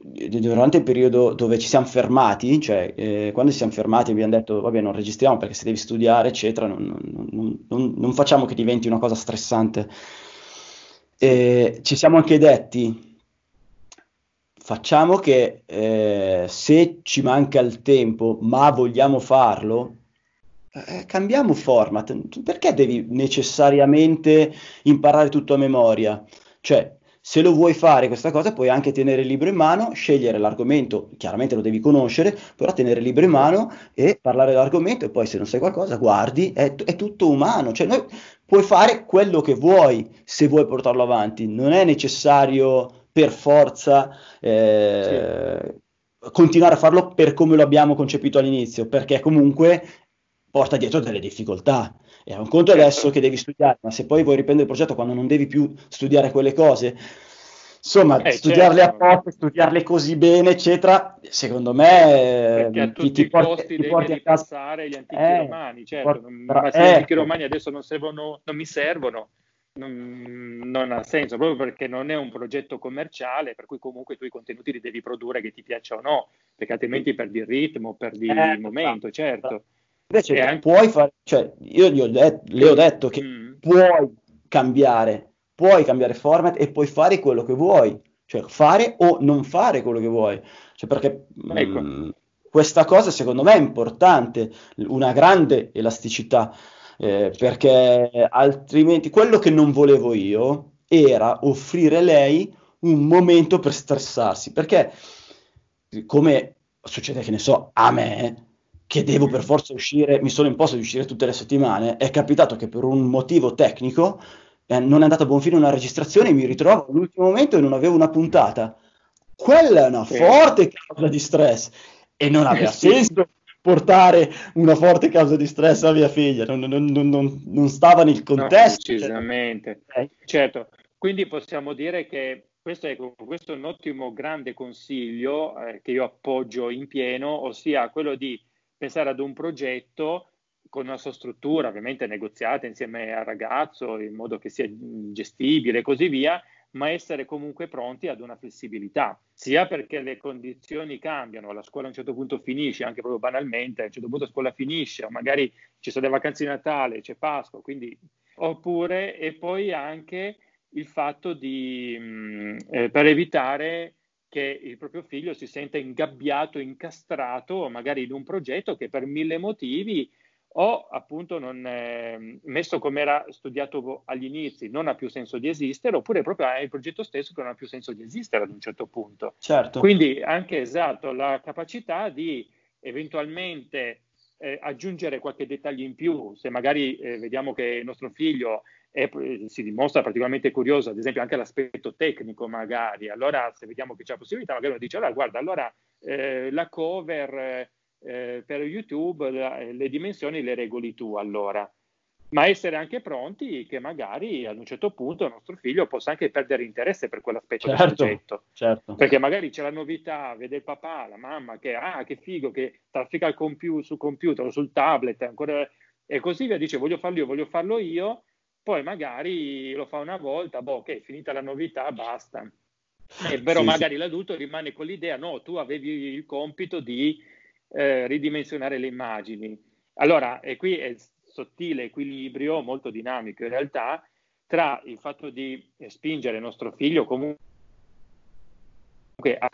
durante il periodo dove ci siamo fermati, cioè eh, quando ci siamo fermati abbiamo detto vabbè non registriamo perché se devi studiare eccetera, non, non, non, non facciamo che diventi una cosa stressante. Eh, ci siamo anche detti, facciamo che eh, se ci manca il tempo, ma vogliamo farlo, eh, cambiamo format. Perché devi necessariamente imparare tutto a memoria? Cioè, se lo vuoi fare questa cosa, puoi anche tenere il libro in mano, scegliere l'argomento, chiaramente lo devi conoscere, però tenere il libro in mano e parlare dell'argomento, e poi se non sai qualcosa guardi, è, t- è tutto umano, cioè noi, puoi fare quello che vuoi se vuoi portarlo avanti, non è necessario per forza eh, sì. continuare a farlo per come lo abbiamo concepito all'inizio, perché comunque porta dietro delle difficoltà. È un conto adesso che devi studiare, ma se poi vuoi riprendere il progetto quando non devi più studiare quelle cose, insomma, eh, studiarle certo. apposta, studiarle così bene, eccetera, secondo me... Perché a tutti ti, ti i costi ti devi porti ripassare gli antichi eh, romani, certo, non, tra... ma se eh. gli antichi romani adesso non servono, non mi servono, non, non ha senso, proprio perché non è un progetto commerciale, per cui comunque tu i contenuti li devi produrre che ti piaccia o no, perché altrimenti perdi il ritmo, perdi eh, il momento, tra... certo. Invece anche... puoi fare, cioè io gli ho detto, le ho detto che mm. puoi cambiare, puoi cambiare format e puoi fare quello che vuoi, cioè fare o non fare quello che vuoi, cioè perché ecco. mh, questa cosa secondo me è importante, una grande elasticità, eh, perché altrimenti quello che non volevo io era offrire a lei un momento per stressarsi, perché come succede che ne so a me, che devo per forza uscire, mi sono imposto di uscire tutte le settimane, è capitato che per un motivo tecnico eh, non è andata a buon fine una registrazione e mi ritrovo all'ultimo momento e non avevo una puntata. Quella è una sì. forte causa di stress e non aveva sì. senso portare una forte causa di stress a mia figlia, non, non, non, non stava nel contesto. No, decisamente, cioè. certo. Quindi possiamo dire che Questo è, questo è un ottimo grande consiglio eh, che io appoggio in pieno, ossia quello di pensare ad un progetto con una sua struttura, ovviamente negoziata insieme al ragazzo, in modo che sia gestibile e così via, ma essere comunque pronti ad una flessibilità, sia perché le condizioni cambiano, la scuola a un certo punto finisce, anche proprio banalmente, a un certo punto la scuola finisce, o magari ci sono le vacanze di Natale, c'è Pasqua, quindi oppure, e poi anche il fatto di, mh, eh, per evitare che il proprio figlio si senta ingabbiato, incastrato magari in un progetto che per mille motivi o appunto non è messo come era studiato agli inizi, non ha più senso di esistere, oppure proprio è il progetto stesso che non ha più senso di esistere ad un certo punto. Certo. Quindi anche esatto, la capacità di eventualmente eh, aggiungere qualche dettaglio in più, se magari eh, vediamo che il nostro figlio E si dimostra particolarmente curioso, ad esempio anche l'aspetto tecnico magari, allora se vediamo che c'è la possibilità magari uno dice allora guarda allora eh, la cover eh, per YouTube la, le dimensioni le regoli tu allora, ma essere anche pronti che magari ad un certo punto il nostro figlio possa anche perdere interesse per quell'aspetto certo, del progetto, certo. perché magari c'è la novità, vede il papà, la mamma che ah che figo che traffica il computer, sul computer o sul tablet ancora, e così via, dice voglio farlo io, voglio farlo io poi magari lo fa una volta, boh, ok, finita la novità, basta. Eh, però sì, magari sì. l'adulto rimane con l'idea, no, tu avevi il compito di eh, ridimensionare le immagini. Allora, e qui è sottile equilibrio, molto dinamico in realtà, tra il fatto di spingere il nostro figlio comunque,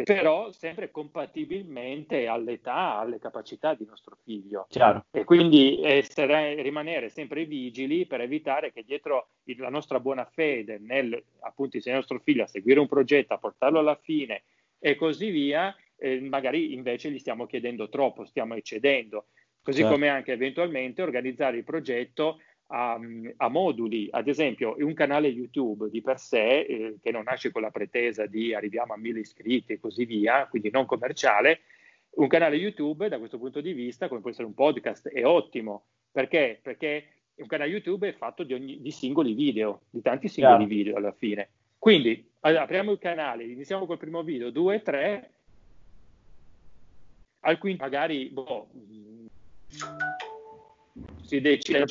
però sempre compatibilmente all'età, alle capacità di nostro figlio. Chiaro. E quindi essere, rimanere sempre vigili per evitare che dietro la nostra buona fede nel, appunto, insegnare il nostro figlio a seguire un progetto, a portarlo alla fine e così via, eh, magari invece gli stiamo chiedendo troppo, stiamo eccedendo. Così Chiaro. Come anche eventualmente organizzare il progetto A, a moduli, ad esempio un canale YouTube di per sé eh, che non nasce con la pretesa di arriviamo a mille iscritti e così via, quindi non commerciale. Un canale YouTube da questo punto di vista, come può essere un podcast, è ottimo perché perché un canale YouTube è fatto di, ogni, di singoli video, di tanti singoli yeah. video alla fine. Quindi allora, apriamo il canale, iniziamo col primo video, due, tre, al quinto magari boh, si decide,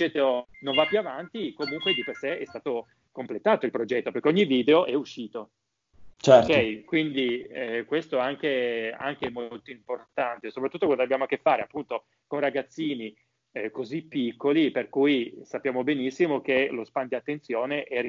non va più avanti, comunque di per sé è stato completato il progetto, perché ogni video è uscito. Certo. Okay, quindi eh, questo anche, anche è molto importante, soprattutto quando abbiamo a che fare appunto con ragazzini eh, così piccoli, per cui sappiamo benissimo che lo span di attenzione è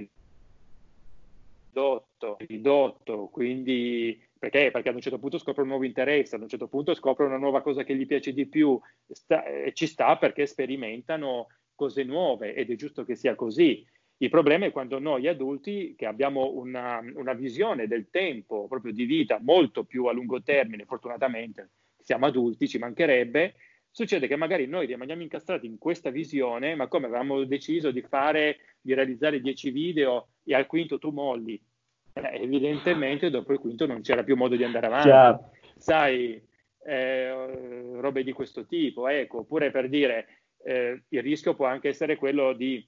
ridotto, ridotto quindi... Perché? Perché ad un certo punto scopre un nuovo interesse, ad un certo punto scopre una nuova cosa che gli piace di più, sta, eh, ci sta perché sperimentano cose nuove ed è giusto che sia così. Il problema è quando noi adulti, che abbiamo una, una visione del tempo proprio di vita molto più a lungo termine, fortunatamente siamo adulti, ci mancherebbe, succede che magari noi rimaniamo incastrati in questa visione, ma come avevamo deciso di fare, di realizzare dieci video e al quinto tu molli. Evidentemente dopo il quinto non c'era più modo di andare avanti, Chiaro. Sai, eh, robe di questo tipo, ecco. Oppure per dire, eh, il rischio può anche essere quello di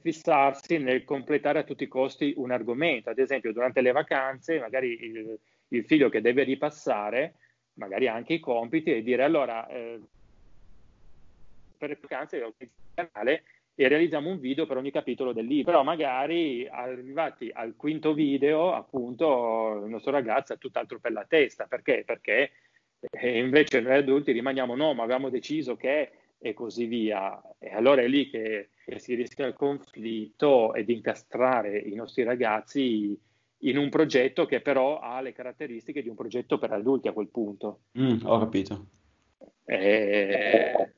fissarsi nel completare a tutti i costi un argomento, ad esempio durante le vacanze magari il, il figlio che deve ripassare magari anche i compiti e dire allora eh, per le vacanze ho il canale e realizziamo un video per ogni capitolo del libro, però magari arrivati al quinto video appunto il nostro ragazzo ha tutt'altro per la testa, perché? Perché e invece noi adulti rimaniamo no, ma avevamo deciso che e così via, e allora è lì che, che si rischia il conflitto ed incastrare i nostri ragazzi in un progetto che però ha le caratteristiche di un progetto per adulti a quel punto. Mm, ho capito. E...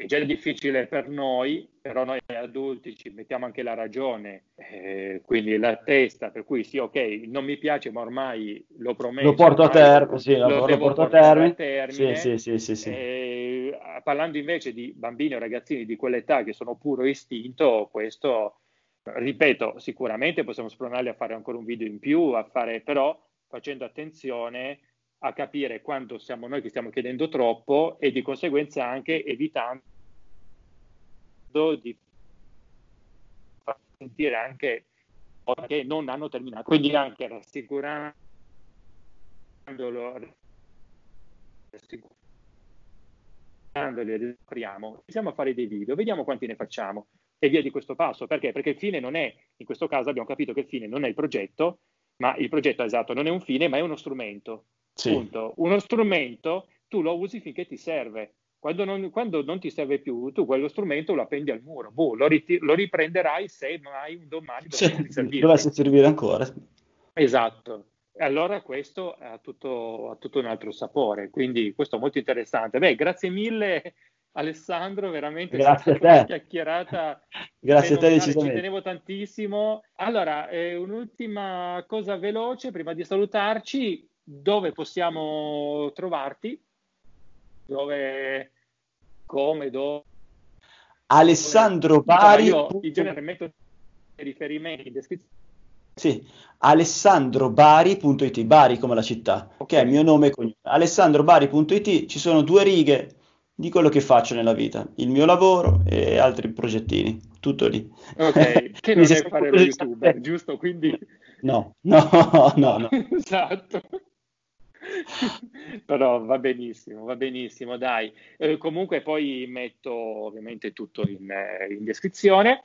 È già difficile per noi, però noi adulti ci mettiamo anche la ragione, eh, quindi la testa, per cui sì, ok, non mi piace, ma ormai l'ho promesso. Lo porto a termine, sì, lo, lo, lo porto a termine. termine. Sì, sì, sì, sì, sì. Eh, parlando invece di bambini o ragazzini di quell'età che sono puro istinto, questo, ripeto, sicuramente possiamo spronarli a fare ancora un video in più, a fare, però facendo attenzione a capire quando siamo noi che stiamo chiedendo troppo e di conseguenza anche evitando di far sentire anche che non hanno terminato, quindi anche rassicurandolo, rassicurandoli, apriamo, iniziamo a fare dei video, vediamo quanti ne facciamo e via di questo passo. Perché? Perché il fine non è, in questo caso abbiamo capito che il fine non è il progetto, ma il progetto esatto non è un fine, ma è uno strumento. Sì. Punto. Uno strumento tu lo usi finché ti serve. Quando non, quando non ti serve più, tu quello strumento lo appendi al muro, boh, lo, riti- lo riprenderai se mai un domani dovesse servire ancora. Esatto. Allora questo ha tutto, ha tutto un altro sapore, quindi questo è molto interessante. Beh, grazie mille Alessandro, veramente grazie a te. Una chiacchierata grazie a te decisamente. Ci tenevo tantissimo. Allora, eh, un'ultima cosa veloce prima di salutarci. Dove possiamo trovarti? Dove, come, dove? Alessandro Bari. Io in genere metto i riferimenti in descrizione. Sì, alessandro bari punto it, Bari come la città. Ok, il mio nome è cognome. alessandro bari punto it, ci sono due righe di quello che faccio nella vita, il mio lavoro e altri progettini, tutto lì. Ok, che non è fare lo YouTuber, giusto? Quindi no, no, no, no. Esatto. Però va benissimo, va benissimo, dai. Eh, comunque poi metto ovviamente tutto in, in descrizione.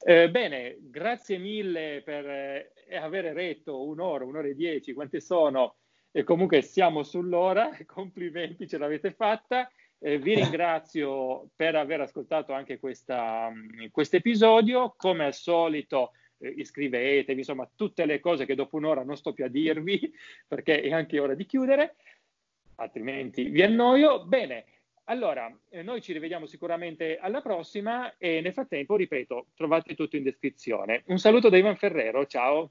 Eh, bene, grazie mille per eh, aver retto un'ora, un'ora e dieci, quante sono? E eh, comunque siamo sull'ora, complimenti, ce l'avete fatta. Eh, vi ringrazio per aver ascoltato anche questo episodio. Come al solito eh, iscrivetevi, insomma tutte le cose che dopo un'ora non sto più a dirvi perché è anche ora di chiudere, altrimenti vi annoio. Bene, allora eh, noi ci rivediamo sicuramente alla prossima e nel frattempo, ripeto, trovate tutto in descrizione. Un saluto da Ivan Ferrero, ciao!